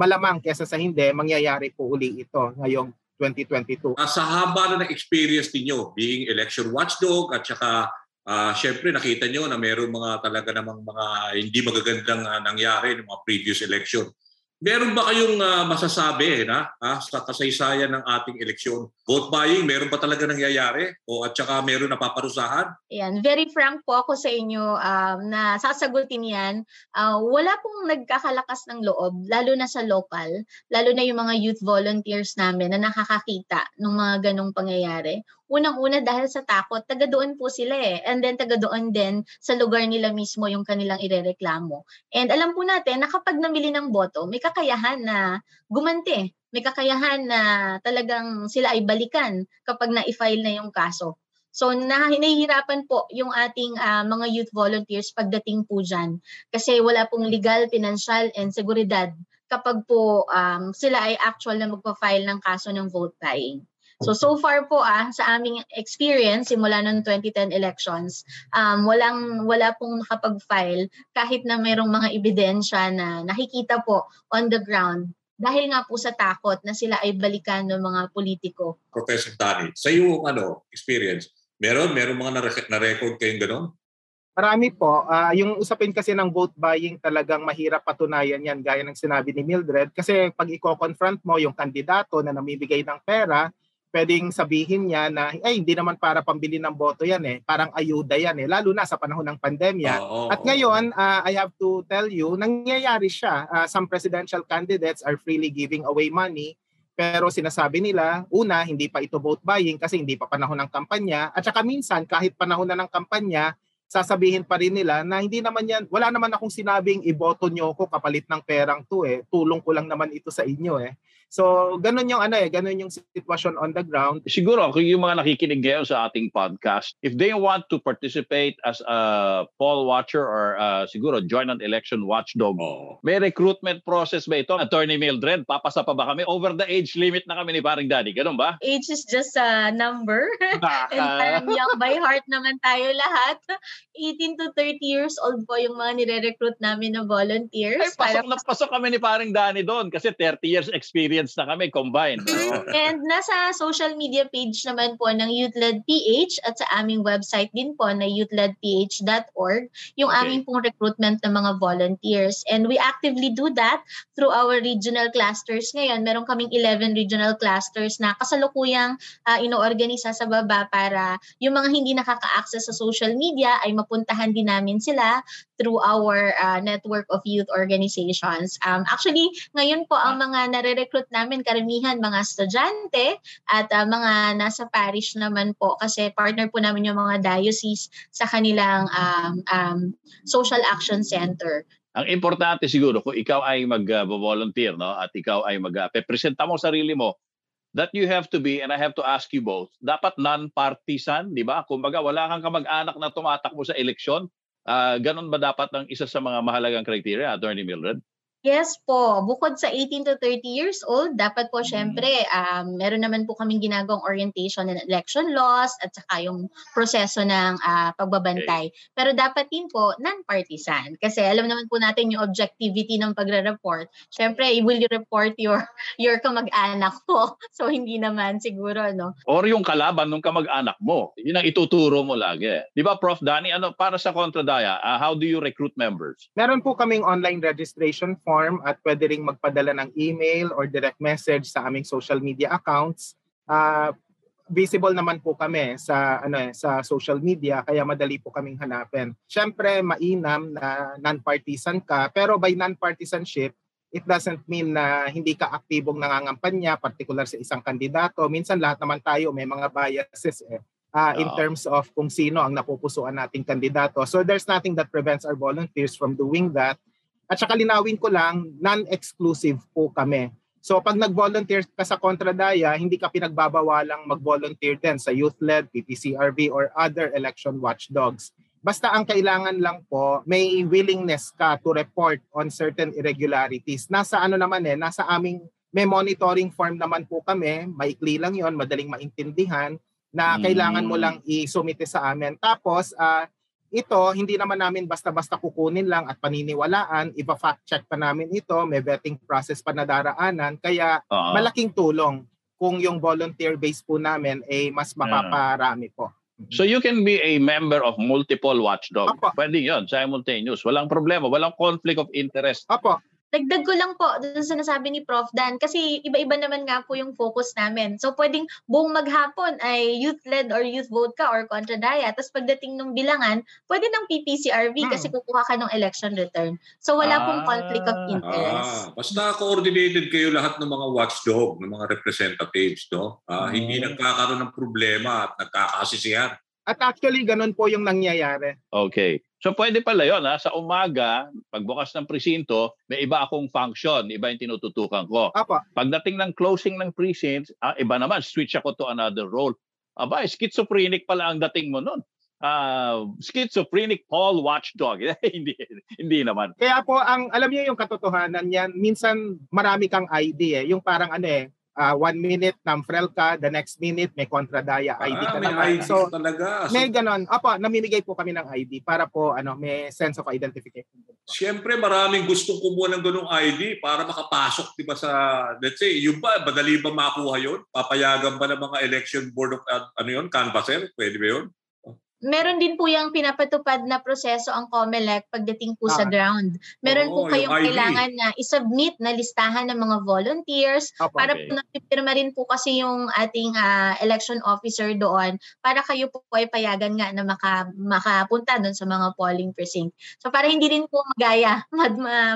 malamang kesa sa hindi, mangyayari po uli ito ngayong 2022. Sa haba na ng experience niyo being election watchdog at saka syempre nakita nyo na mayroong mga talaga namang mga hindi magagandang nangyari ng mga previous election. Meron ba kayong masasabi sa kasaysayan ng ating eleksyon? Vote buying, meron ba talaga nangyayari? O at saka meron napaparusahan? Ayan, very frank po ako sa inyo na sasagutin yan. Wala pong nagkakalakas ng loob, lalo na sa local, lalo na yung mga youth volunteers namin na nakakakita ng mga ganong pangyayari. Unang-una dahil sa takot, taga doon po sila And then taga doon din sa lugar nila mismo yung kanilang irereklamo. And alam po natin na kapag namili ng boto, may kakayahan na gumanti. May kakayahan na talagang sila ay balikan kapag na-file na yung kaso. So nahihirapan po yung ating mga youth volunteers pagdating po dyan. Kasi wala pong legal, pinansyal, and seguridad kapag po sila ay actual na magpa-file ng kaso ng vote buying. So far po sa aming experience simula noong 2010 elections, wala pong nakapag-file kahit na mayroong mga ebidensya na nakikita po on the ground dahil nga po sa takot na sila ay balikan ng mga politiko. Professor Danny, sa iyong experience, meron mga na-record kayong gano'n? Marami po. Yung usapin kasi ng vote buying talagang mahirap patunayan yan gaya ng sinabi ni Mildred kasi pag i-confront mo yung kandidato na namibigay ng pera, pwedeng sabihin niya na hindi naman para pambili ng boto yan eh. Parang ayuda yan eh. Lalo na sa panahon ng pandemya. At ngayon, I have to tell you, nangyayari siya. Some presidential candidates are freely giving away money. Pero sinasabi nila, una, hindi pa ito vote buying kasi hindi pa panahon ng kampanya. At saka minsan, kahit panahon na ng kampanya, sasabihin pa rin nila na hindi naman yan, wala naman akong sinabing iboto nyo ko kapalit ng perang to eh. Tulong ko lang naman ito sa inyo eh. So, ganun yung ganun yung sitwasyon on the ground. Siguro, kung yung mga nakikinig ngayon sa ating podcast, if they want to participate as a poll watcher or siguro join an election watchdog, may recruitment process ba ito? Attorney Mildred, papasa pa ba kami? Over the age limit na kami ni Paring Daddy, ganun ba? Age is just a number. And parang young by heart naman tayo lahat. 18 to 30 years old po yung mga nire-recruit namin na volunteers. Ay, pasok kami ni Paring Danny doon kasi 30 years experience na kami combined. And nasa social media page naman po ng Youth Led PH at sa aming website din po na youthled.ph.org yung aming pong recruitment ng mga volunteers. And we actively do that through our regional clusters ngayon. Meron kaming 11 regional clusters na kasalukuyang inoorganisa sa baba para yung mga hindi nakaka-access sa social media ay mapuntahan din namin sila through our network of youth organizations. Actually, ngayon po ang mga nare-recruit namin, karamihan mga estudyante at mga nasa parish naman po kasi partner po namin yung mga diocese sa kanilang social action center. Ang importante siguro kung ikaw ay mag-volunteer at ikaw ay mag-presenta mo sarili mo that you have to be, and I have to ask you both, dapat non-partisan, di ba? Kumbaga, wala kang kamag-anak na tumatakbo sa eleksyon. Ganun ba dapat ang isa sa mga mahalagang criteria, Attorney Mildred? Yes po, bukod sa 18 to 30 years old, dapat po syempre meron naman po kaming ginagawang orientation and election laws at saka yung proseso ng pagbabantay. Pero dapat din po non-partisan kasi alam naman po natin yung objectivity ng pagre-report. Syempre, will you report your kamag-anak po? So hindi naman siguro, no? Or yung kalaban ng kamag-anak mo. Yun ang ituturo mo lagi. Di ba, Prof. Danny, para sa Kontra Daya, how do you recruit members? Meron po kaming online registration form at pwede ring magpadala ng email or direct message sa aming social media accounts. Visible naman po kami sa sa social media kaya madali po kaming hanapin. Siyempre, mainam na non-partisan ka, pero by non-partisanship, it doesn't mean na hindi ka aktibong nangangampanya, particular sa isang kandidato. Minsan lahat naman tayo may mga biases in terms of kung sino ang napupusuan nating kandidato. So there's nothing that prevents our volunteers from doing that. At saka linawin ko lang, non-exclusive po kami. So pag nag-volunteer ka sa Kontra Daya, hindi ka pinagbabawalang mag-volunteer din sa youth-led, PPCRV, or other election watchdogs. Basta ang kailangan lang po, may willingness ka to report on certain irregularities. Nasa nasa aming, may monitoring form naman po kami, maikli lang yon, madaling maintindihan, na kailangan mo lang isumite sa amin. Tapos, ito, hindi naman namin basta-basta kukunin lang at paniniwalaan. Ipa-fact check pa namin ito. May vetting process pa na daraanan. Kaya malaking tulong kung yung volunteer base po namin ay mas mapaparami po. So you can be a member of multiple watchdog. Opo. Pwede yun, simultaneous. Walang problema, walang conflict of interest. Opo. Dagdag ko lang po doon sa nasabi ni Prof. Dan kasi iba-iba naman nga po yung focus namin. So pwedeng buong maghapon ay youth-led or youth vote ka or Kontra Daya. Tapos pagdating ng bilangan, pwede ng PPCRV kasi kukuha ka ng election return. So wala pong conflict of interest. Mas naka-coordinated kayo lahat ng mga watchdog, ng mga representatives. No? Hindi nagkakaroon ng problema at nagkakasisihan. At actually, ganun po yung nangyayari. Okay. So pwede pala yun, sa umaga, pagbukas ng presinto, may iba akong function, iba yung tinututukan ko. Apa. Pagdating ng closing ng precinct, iba naman, switch ako to another role. Aba, schizophrenic pala ang dating mo nun. Schizophrenic poll watchdog. hindi naman. Kaya po, alam niyo yung katotohanan yan, minsan marami kang ID eh. Yung parang 1 minute NAMFREL ka, the next minute may Kontra Daya ID ka na. May ID so, talaga. May ganon. Opo, namimigay po kami ng ID para po may sense of identification. Siyempre, maraming gustong kumuha ng ganung ID para makapasok, di ba, sa, let's say, yun ba, madali ba makuha yun? Papayagan ba ng mga election board of, canvasser? Pwede ba yun? Meron din po yung pinapatupad na proseso ang COMELEC pagdating po sa ground. Meron po kayong kailangan na isubmit na listahan ng mga volunteers para po napipirma rin po kasi yung ating election officer doon para kayo po ay payagan nga na makapunta doon sa mga polling precinct. So para hindi rin po magaya,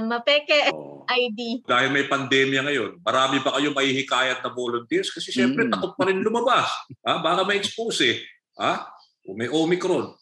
mapeke ID. Dahil may pandemya ngayon, marami pa kayong maihikayat na volunteers kasi siyempre takot pa rin lumabas. Baka may expose may Omicron.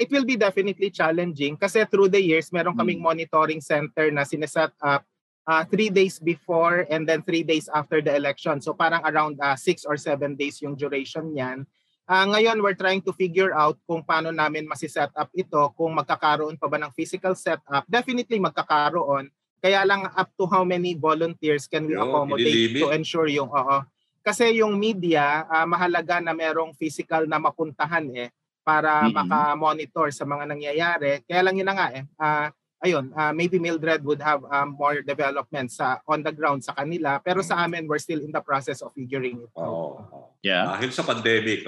It will be definitely challenging kasi through the years, meron kaming monitoring center na sineset up 3 days before and then 3 days after the election. So parang around 6 or 7 days yung duration niyan. Ngayon, we're trying to figure out kung paano namin masiset up ito, kung magkakaroon pa ba ng physical setup. Definitely magkakaroon. Kaya lang up to how many volunteers can we accommodate to ensure yung... Kasi yung media, mahalaga na merong physical na mapuntahan para maka-monitor sa mga nangyayari. Kaya lang yun na nga maybe Mildred would have more development on the ground sa kanila. Pero sa amin, we're still in the process of figuring it out. Dahil sa pandemic,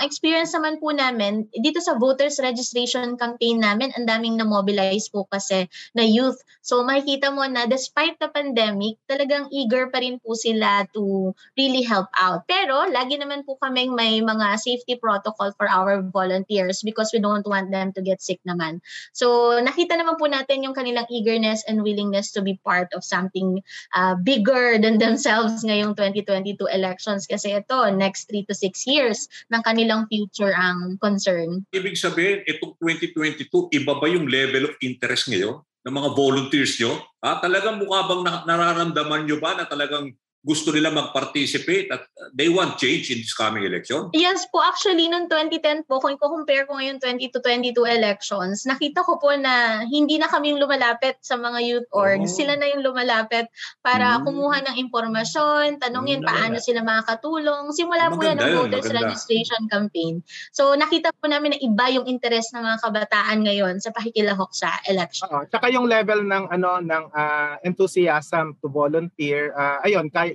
experience naman po namin, dito sa voters registration campaign namin, ang daming na-mobilize po kasi na youth. So makikita mo na despite the pandemic, talagang eager pa rin po sila to really help out. Pero lagi naman po kaming may mga safety protocol for our volunteers because we don't want them to get sick naman. So nakita naman po natin yung kanilang eagerness and willingness to be part of something bigger than themselves ngayong 2022 elections kasi ito, next 3 to 6 years ng kanilang future ang concern. Ibig sabihin, itong 2022, iba ba yung level of interest ngayon ng mga volunteers nyo? Talagang mukha bang nararamdaman nyo ba na talagang gusto nila mag-participate at they want change in this coming election? Yes po, actually, noong 2010 po, kung i-compare ko ngayon 2022 elections, nakita ko po na hindi na kami yung lumalapit sa mga youth org. Sila na yung lumalapit para kumuha ng impormasyon, tanongin paano sila makakatulong. Simula po yan ang voters registration campaign. So nakita po namin na iba yung interest ng mga kabataan ngayon sa pakikilahok sa election. Tsaka yung level ng enthusiasm to volunteer,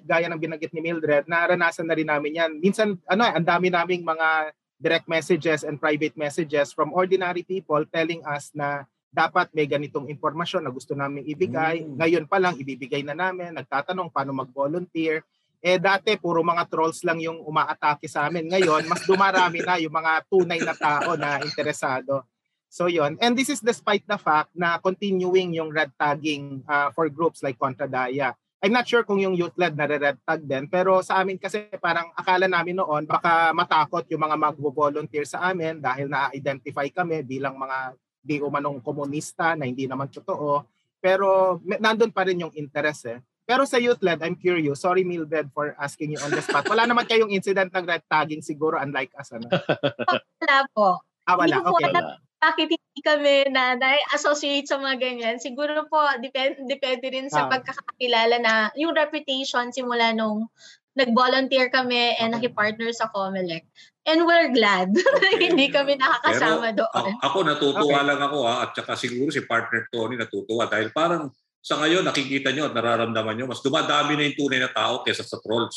gaya ng binanggit ni Mildred, naranasan na rin namin yan. Minsan, ang dami naming mga direct messages and private messages from ordinary people telling us na dapat may ganitong impormasyon na gusto namin ibigay. Ngayon pa lang, ibibigay na namin. Nagtatanong paano mag-volunteer. Dati, puro mga trolls lang yung umaatake sa amin. Ngayon, mas dumarami na yung mga tunay na tao na interesado. So yon, and this is despite the fact na continuing yung red tagging for groups like Kontra Daya. I'm not sure kung yung youth-led nare-red tag din, pero sa amin kasi parang akala namin noon baka matakot yung mga mag-volunteer sa amin dahil na-identify kami bilang mga di umanong komunista na hindi naman totoo. Pero nandun pa rin yung interest Pero sa youth-led, I'm curious. Sorry, Mildred, for asking you on the spot. Wala naman kayong incident ng red tagging siguro, unlike us, Wala po. Wala, okay. Bakit hindi kami na-associate sa mga ganyan? Siguro po, depende rin sa pagkakakilala na yung reputation simula nung nag-volunteer kami and nakipartner sa COMELEC. And we're glad hindi kami nakakasama doon. Ako natutuwa lang ako at saka siguro si partner Tony natutuwa dahil parang sa ngayon nakikita nyo at nararamdaman nyo mas dumadami na yung tunay na tao kesa sa trolls.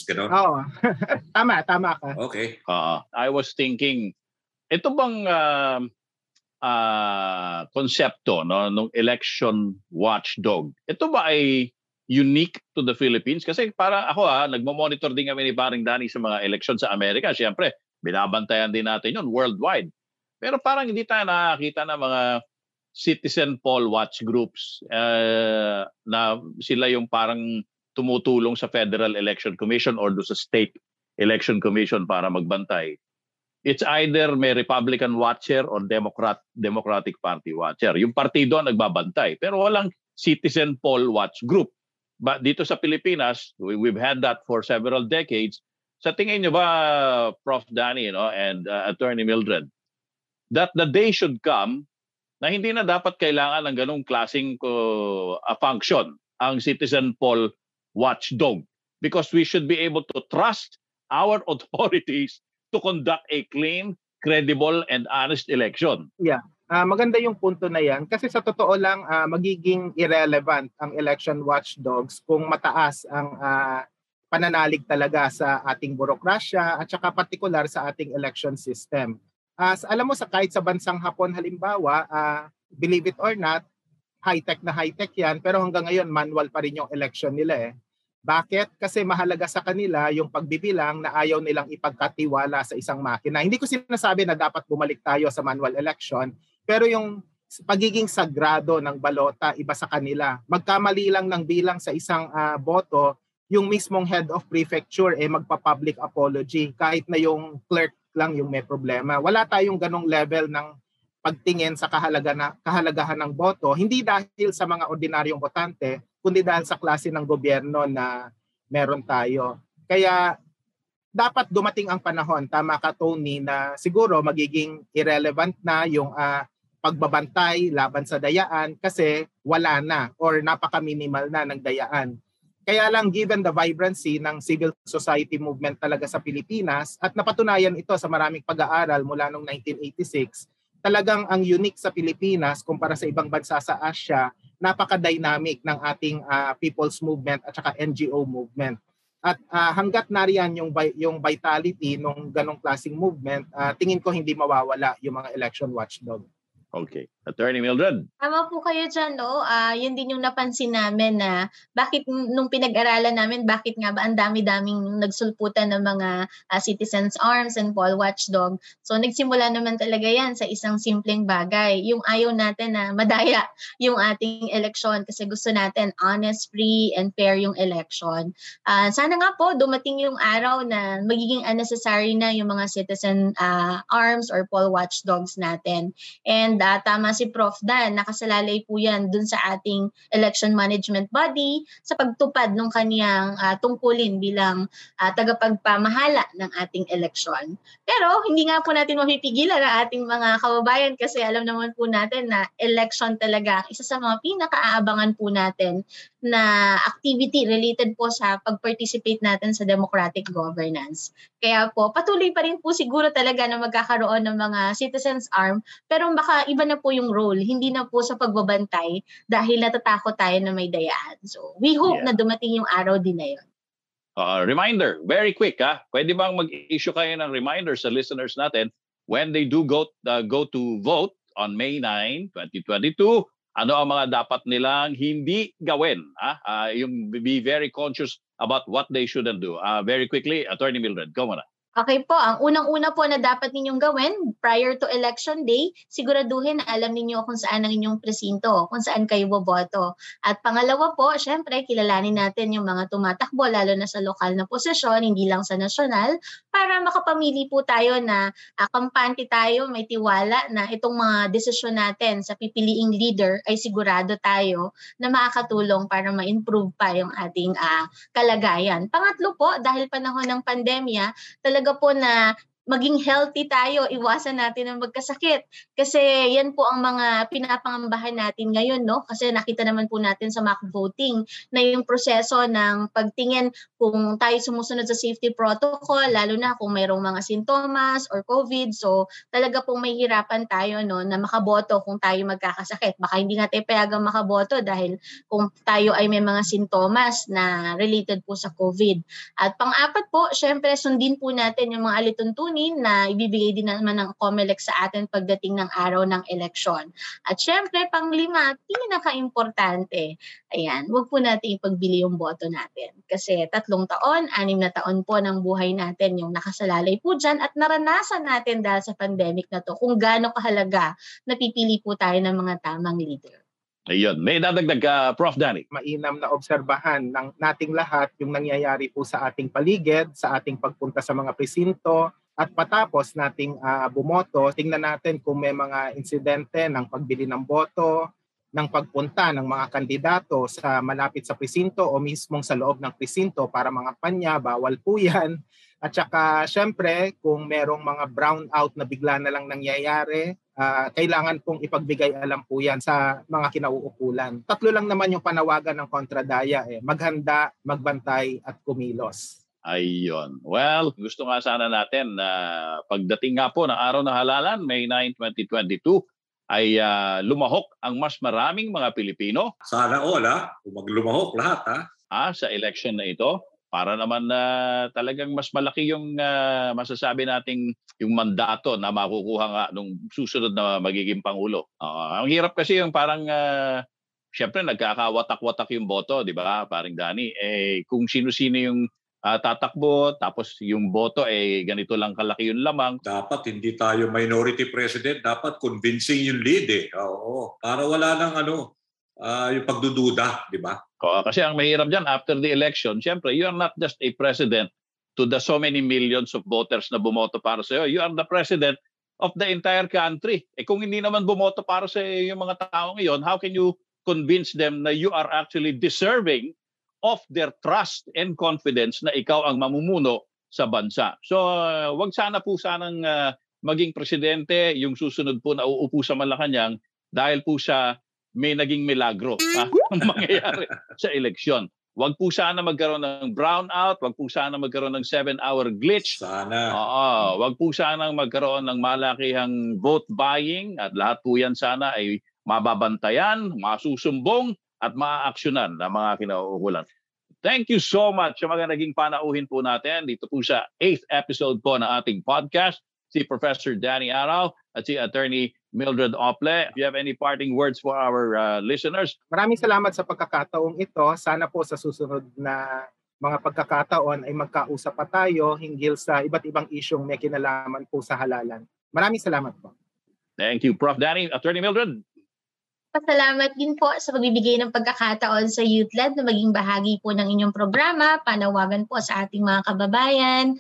Tama ka. Okay. I was thinking, ito bang... konsepto nung election watchdog. Ito ba ay unique to the Philippines? Kasi para ako nagmo-monitor din kami ni Paring Danny sa mga election sa Amerika. Siyempre, binabantayan din natin yun worldwide. Pero parang hindi tayo nakakita ng mga citizen poll watch groups na sila yung parang tumutulong sa Federal Election Commission or do sa State Election Commission para magbantay. It's either may Republican watcher or Democratic Party watcher. Yung partido ang nagbabantay. Pero walang citizen poll watch group. But dito sa Pilipinas, we've had that for several decades. Sa tingin nyo ba, Prof. Danny and Attorney Mildred, that the day should come na hindi na dapat kailangan ng ganung klaseng function ang citizen poll watchdog. because we should be able to trust our authorities to conduct a clean, credible, and honest election. Yeah. Maganda yung punto na yan kasi sa totoo lang magiging irrelevant ang election watchdogs kung mataas ang pananalig talaga sa ating burokrasya at saka particular sa ating election system. Alam mo, sa kahit sa bansang Hapon halimbawa, believe it or not, high-tech na high-tech yan pero hanggang ngayon manual pa rin yung election nila eh. Bakit? Kasi mahalaga sa kanila yung pagbibilang na ayaw nilang ipagkatiwala sa isang makina. Hindi ko sinasabi na dapat bumalik tayo sa manual election, pero yung pagiging sagrado ng balota, iba sa kanila. Magkamali lang ng bilang sa isang boto, yung mismong head of prefecture magpa-public apology kahit na yung clerk lang yung may problema. Wala tayong ganong level ng pagtingin sa kahalagahan ng boto, hindi dahil sa mga ordinaryong botante, kundi dahil sa klase ng gobyerno na meron tayo. Kaya dapat dumating ang panahon, tama ka Tony, na siguro magiging irrelevant na yung pagbabantay laban sa dayaan kasi wala na or napaka-minimal na ng dayaan. Kaya lang given the vibrancy ng civil society movement talaga sa Pilipinas at napatunayan ito sa maraming pag-aaral mula noong 1986, talagang ang unique sa Pilipinas kumpara sa ibang bansa sa Asia, napaka-dynamic ng ating people's movement at saka NGO movement. At hanggat nariyan yung vitality ng ganong klaseng movement, tingin ko hindi mawawala yung mga election watchdog. Okay. Attorney Mildred? Tama po kayo dyan, no? Yun din yung napansin namin na bakit nung pinag-aralan namin, bakit nga ba ang dami-daming nagsulputan ng mga citizens arms and poll watchdog. So nagsimula naman talaga yan sa isang simpleng bagay. Yung ayaw natin na madaya yung ating election kasi gusto natin honest, free, and fair yung election. Sana nga po dumating yung araw na magiging unnecessary na yung mga citizen arms or poll watchdogs natin. And tama si Prof. Dan, nakasalalay po yan dun sa ating election management body sa pagtupad ng kaniyang tungkulin bilang tagapagpamahala ng ating election. Pero hindi nga po natin mapipigilan ang ating mga kababayan kasi alam naman po natin na election talaga isa sa mga pinakaabangan po natin na activity related po sa pag-participate natin sa democratic governance. Kaya po, patuloy pa rin po siguro talaga na magkakaroon ng mga citizens arm, pero baka iba na po yung role, hindi na po sa pagbabantay dahil natatakot tayo na may dayaan. So, we hope na dumating yung araw din na yun. Reminder, very quick ha. Pwede bang mag-issue kayo ng reminder sa listeners natin when they do go to vote on May 9, 2022, ano ang mga dapat nilang hindi gawin? Yung be very conscious about what they shouldn't do. Very quickly, Attorney Mildred, go muna. Okay po, ang unang-una po na dapat ninyong gawin prior to election day, siguraduhin na alam ninyo kung saan ang inyong presinto, kung saan kayo boboto. At pangalawa po, syempre, kilalanin natin yung mga tumatakbo, lalo na sa lokal na posisyon, hindi lang sa nasyonal, para makapamili po tayo na kampante tayo, may tiwala na itong mga desisyon natin sa pipiliing leader ay sigurado tayo na makakatulong para ma-improve pa yung ating kalagayan. Pangatlo po, dahil panahon ng pandemya, talaga po na maging healthy tayo, iwasan natin ang magkasakit. Kasi yan po ang mga pinapangambahan natin ngayon, no? Kasi nakita naman po natin sa mock voting na yung proseso ng pagtingin kung tayo sumusunod sa safety protocol, lalo na kung mayroong mga sintomas or COVID. So talaga pong may hirapan tayo, no, na makaboto kung tayo magkakasakit. Baka hindi natin payagang makaboto dahil kung tayo ay may mga sintomas na related po sa COVID. At pang-apat po, syempre sundin po natin yung mga alituntunin na ibibigay din naman ng COMELEC sa atin pagdating ng araw ng eleksyon. At syempre, pang-lima, pinaka-importante. Ayan, huwag po natin ipagbili yung boto natin. Kasi 3 taon, 6 na taon po ng buhay natin yung nakasalalay po dyan at naranasan natin dahil sa pandemic na to kung gaano kahalaga na pipili po tayo ng mga tamang leader. Ayun, may dadagdag Prof. Danny. Mainam na obserbahan ng nating lahat yung nangyayari po sa ating paligid, sa ating pagpunta sa mga presinto, at patapos nating bumoto, tingnan natin kung may mga insidente ng pagbili ng boto, ng pagpunta ng mga kandidato sa malapit sa presinto o mismong sa loob ng presinto para mga panya, bawal po yan. At saka syempre kung merong mga brownout na bigla na lang nangyayari, kailangan pong ipagbigay alam po yan sa mga kinauukulan. Tatlo lang naman yung panawagan ng Kontra Daya, maghanda, magbantay at kumilos. Ayun. Well, gusto nga sana natin na pagdating nga po ng araw na halalan, May 9, 2022, ay lumahok ang mas maraming mga Pilipino. Sana all, ha? Lumahok lahat, ha? Sa election na ito, para naman talagang mas malaki yung masasabi nating yung mandato na makukuha nga nung susunod na magiging Pangulo. Ang hirap kasi yung parang, syempre nagkakawatak-watak yung boto, di ba, paring Danny? Eh, kung sino-sino yung tatakbo, tapos yung boto ganito lang kalaki yung lamang. Dapat hindi tayo minority president, dapat convincing yung lead Oo, para wala nang yung pagdududa, di ba? Kasi ang mahirap diyan after the election, syempre you are not just a president to the so many millions of voters na bumoto para sa iyo. You are the president of the entire country. Kung hindi naman bumoto para sa iyo yung mga tao ngayon, how can you convince them na you are actually deserving of their trust and confidence na ikaw ang mamumuno sa bansa? So, wag sana po sanang maging presidente yung susunod po na uupo sa Malacanang dahil po sa may naging milagro ang mangyayari sa eleksyon. Wag po sana magkaroon ng brownout, wag po sana magkaroon ng 7-hour glitch. Sana. Wag po sana magkaroon ng malakihang vote buying at lahat po yan sana ay mababantayan, masusumbong, at maaaksyonan ng mga kinauukulan. Thank you so much sa mga naging panauhin po natin dito po sa 8th episode po ng ating podcast. Si Professor Danny Arau at si Attorney Mildred Ople. If you have any parting words for our listeners? Maraming salamat sa pagkakataong ito. Sana po sa susunod na mga pagkakataon ay magkausap pa tayo hinggil sa iba't ibang isyong may kinalaman po sa halalan. Maraming salamat po. Thank you, Prof. Danny. Attorney Mildred? Pasalamat din po sa pagbibigay ng pagkakataon sa Youth Lab na maging bahagi po ng inyong programa. Panawagan po sa ating mga kababayan,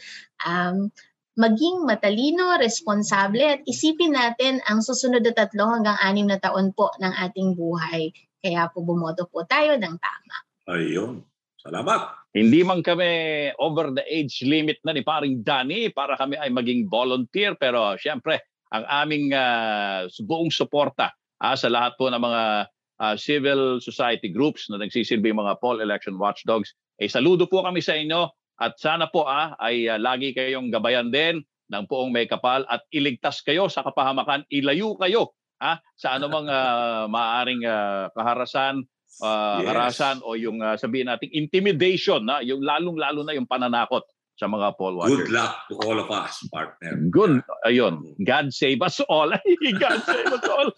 maging matalino, responsable at isipin natin ang susunod na 3 hanggang 6 na taon po ng ating buhay. Kaya po bumoto po tayo ng tama. Ayun. Salamat. Hindi man kami over the age limit na ni paring Danny para kami ay maging volunteer, pero syempre ang aming buong suporta sa lahat po ng mga civil society groups na nagsisilbi mga poll election watchdogs. Saludo po kami sa inyo at sana po ay lagi kayong gabayan din ng poong may kapal at iligtas kayo sa kapahamakan, ilayo kayo sa anumang maaaring kaharasan, harasan o yung sabihin natin intimidation, yung lalong-lalo na yung pananakot sa mga poll watchers. Good luck to all of us, partner. Good. Ayun. God save us all. God save us all.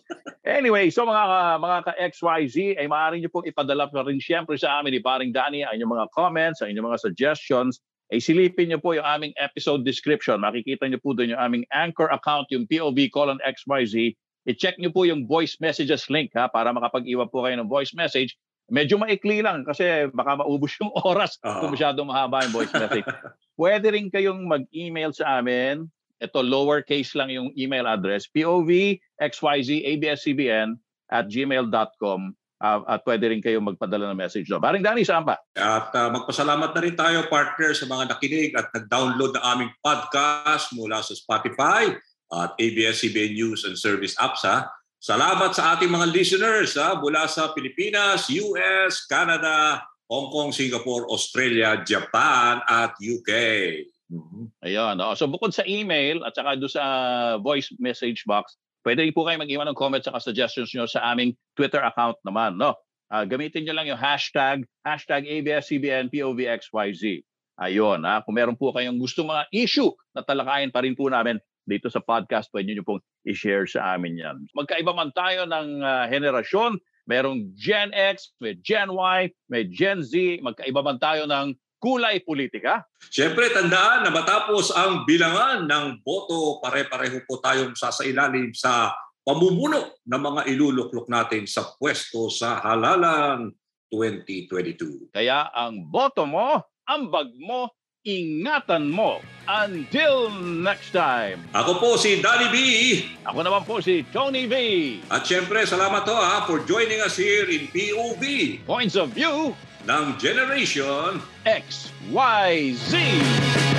Anyway, so mga ka-XYZ, ay maaari nyo pong ipadala pa rin siyempre sa amin ni paring Danny ang inyong mga comments, ang inyong mga suggestions. Silipin nyo po yung aming episode description. Makikita nyo po doon yung aming anchor account, yung POV:XYZ. I-check nyo po yung voice messages link para makapag-iwan po kayo ng voice message. Medyo maikli lang kasi baka maubos yung oras kung masyadong mahaba yung voice message. Pwede rin kayong mag-email sa amin. Ito, lowercase lang yung email address. povxyzabscbn@gmail.com at pwede rin kayong magpadala ng message. Paring Danny, saan pa? At magpasalamat na rin tayo, partner, sa mga nakinig at nag-download na aming podcast mula sa Spotify at ABS-CBN News and Service Apps. Salamat sa ating mga listeners mula sa Pilipinas, US, Canada, Hong Kong, Singapore, Australia, Japan at UK. Ayun. So bukod sa email at saka doon sa voice message box, pwede rin po kayo mag-iwan ng comments at suggestions nyo sa aming Twitter account naman. Gamitin nyo lang yung hashtag ABS-CBN POV XYZ. Ayun. Kung meron po kayong gusto mga issue na talakayin pa rin po namin dito sa podcast, pwede nyo pong i-share sa amin yan. Magkaiba man tayo ng henerasyon, merong Gen X, may Gen Y, may Gen Z, magkaiba man tayo ng kulay politika. Siyempre, tandaan na matapos ang bilangan ng boto, pare-pareho po tayong sasailalim sa pamumuno ng mga iluluklok natin sa pwesto sa halalan 2022. Kaya ang boto mo, ambag mo, ingatan mo. Until next time. Ako po si Danny B. Ako naman po si Tony V. At syempre, salamat to for joining us here in POV. Points of View ng Generation XYZ.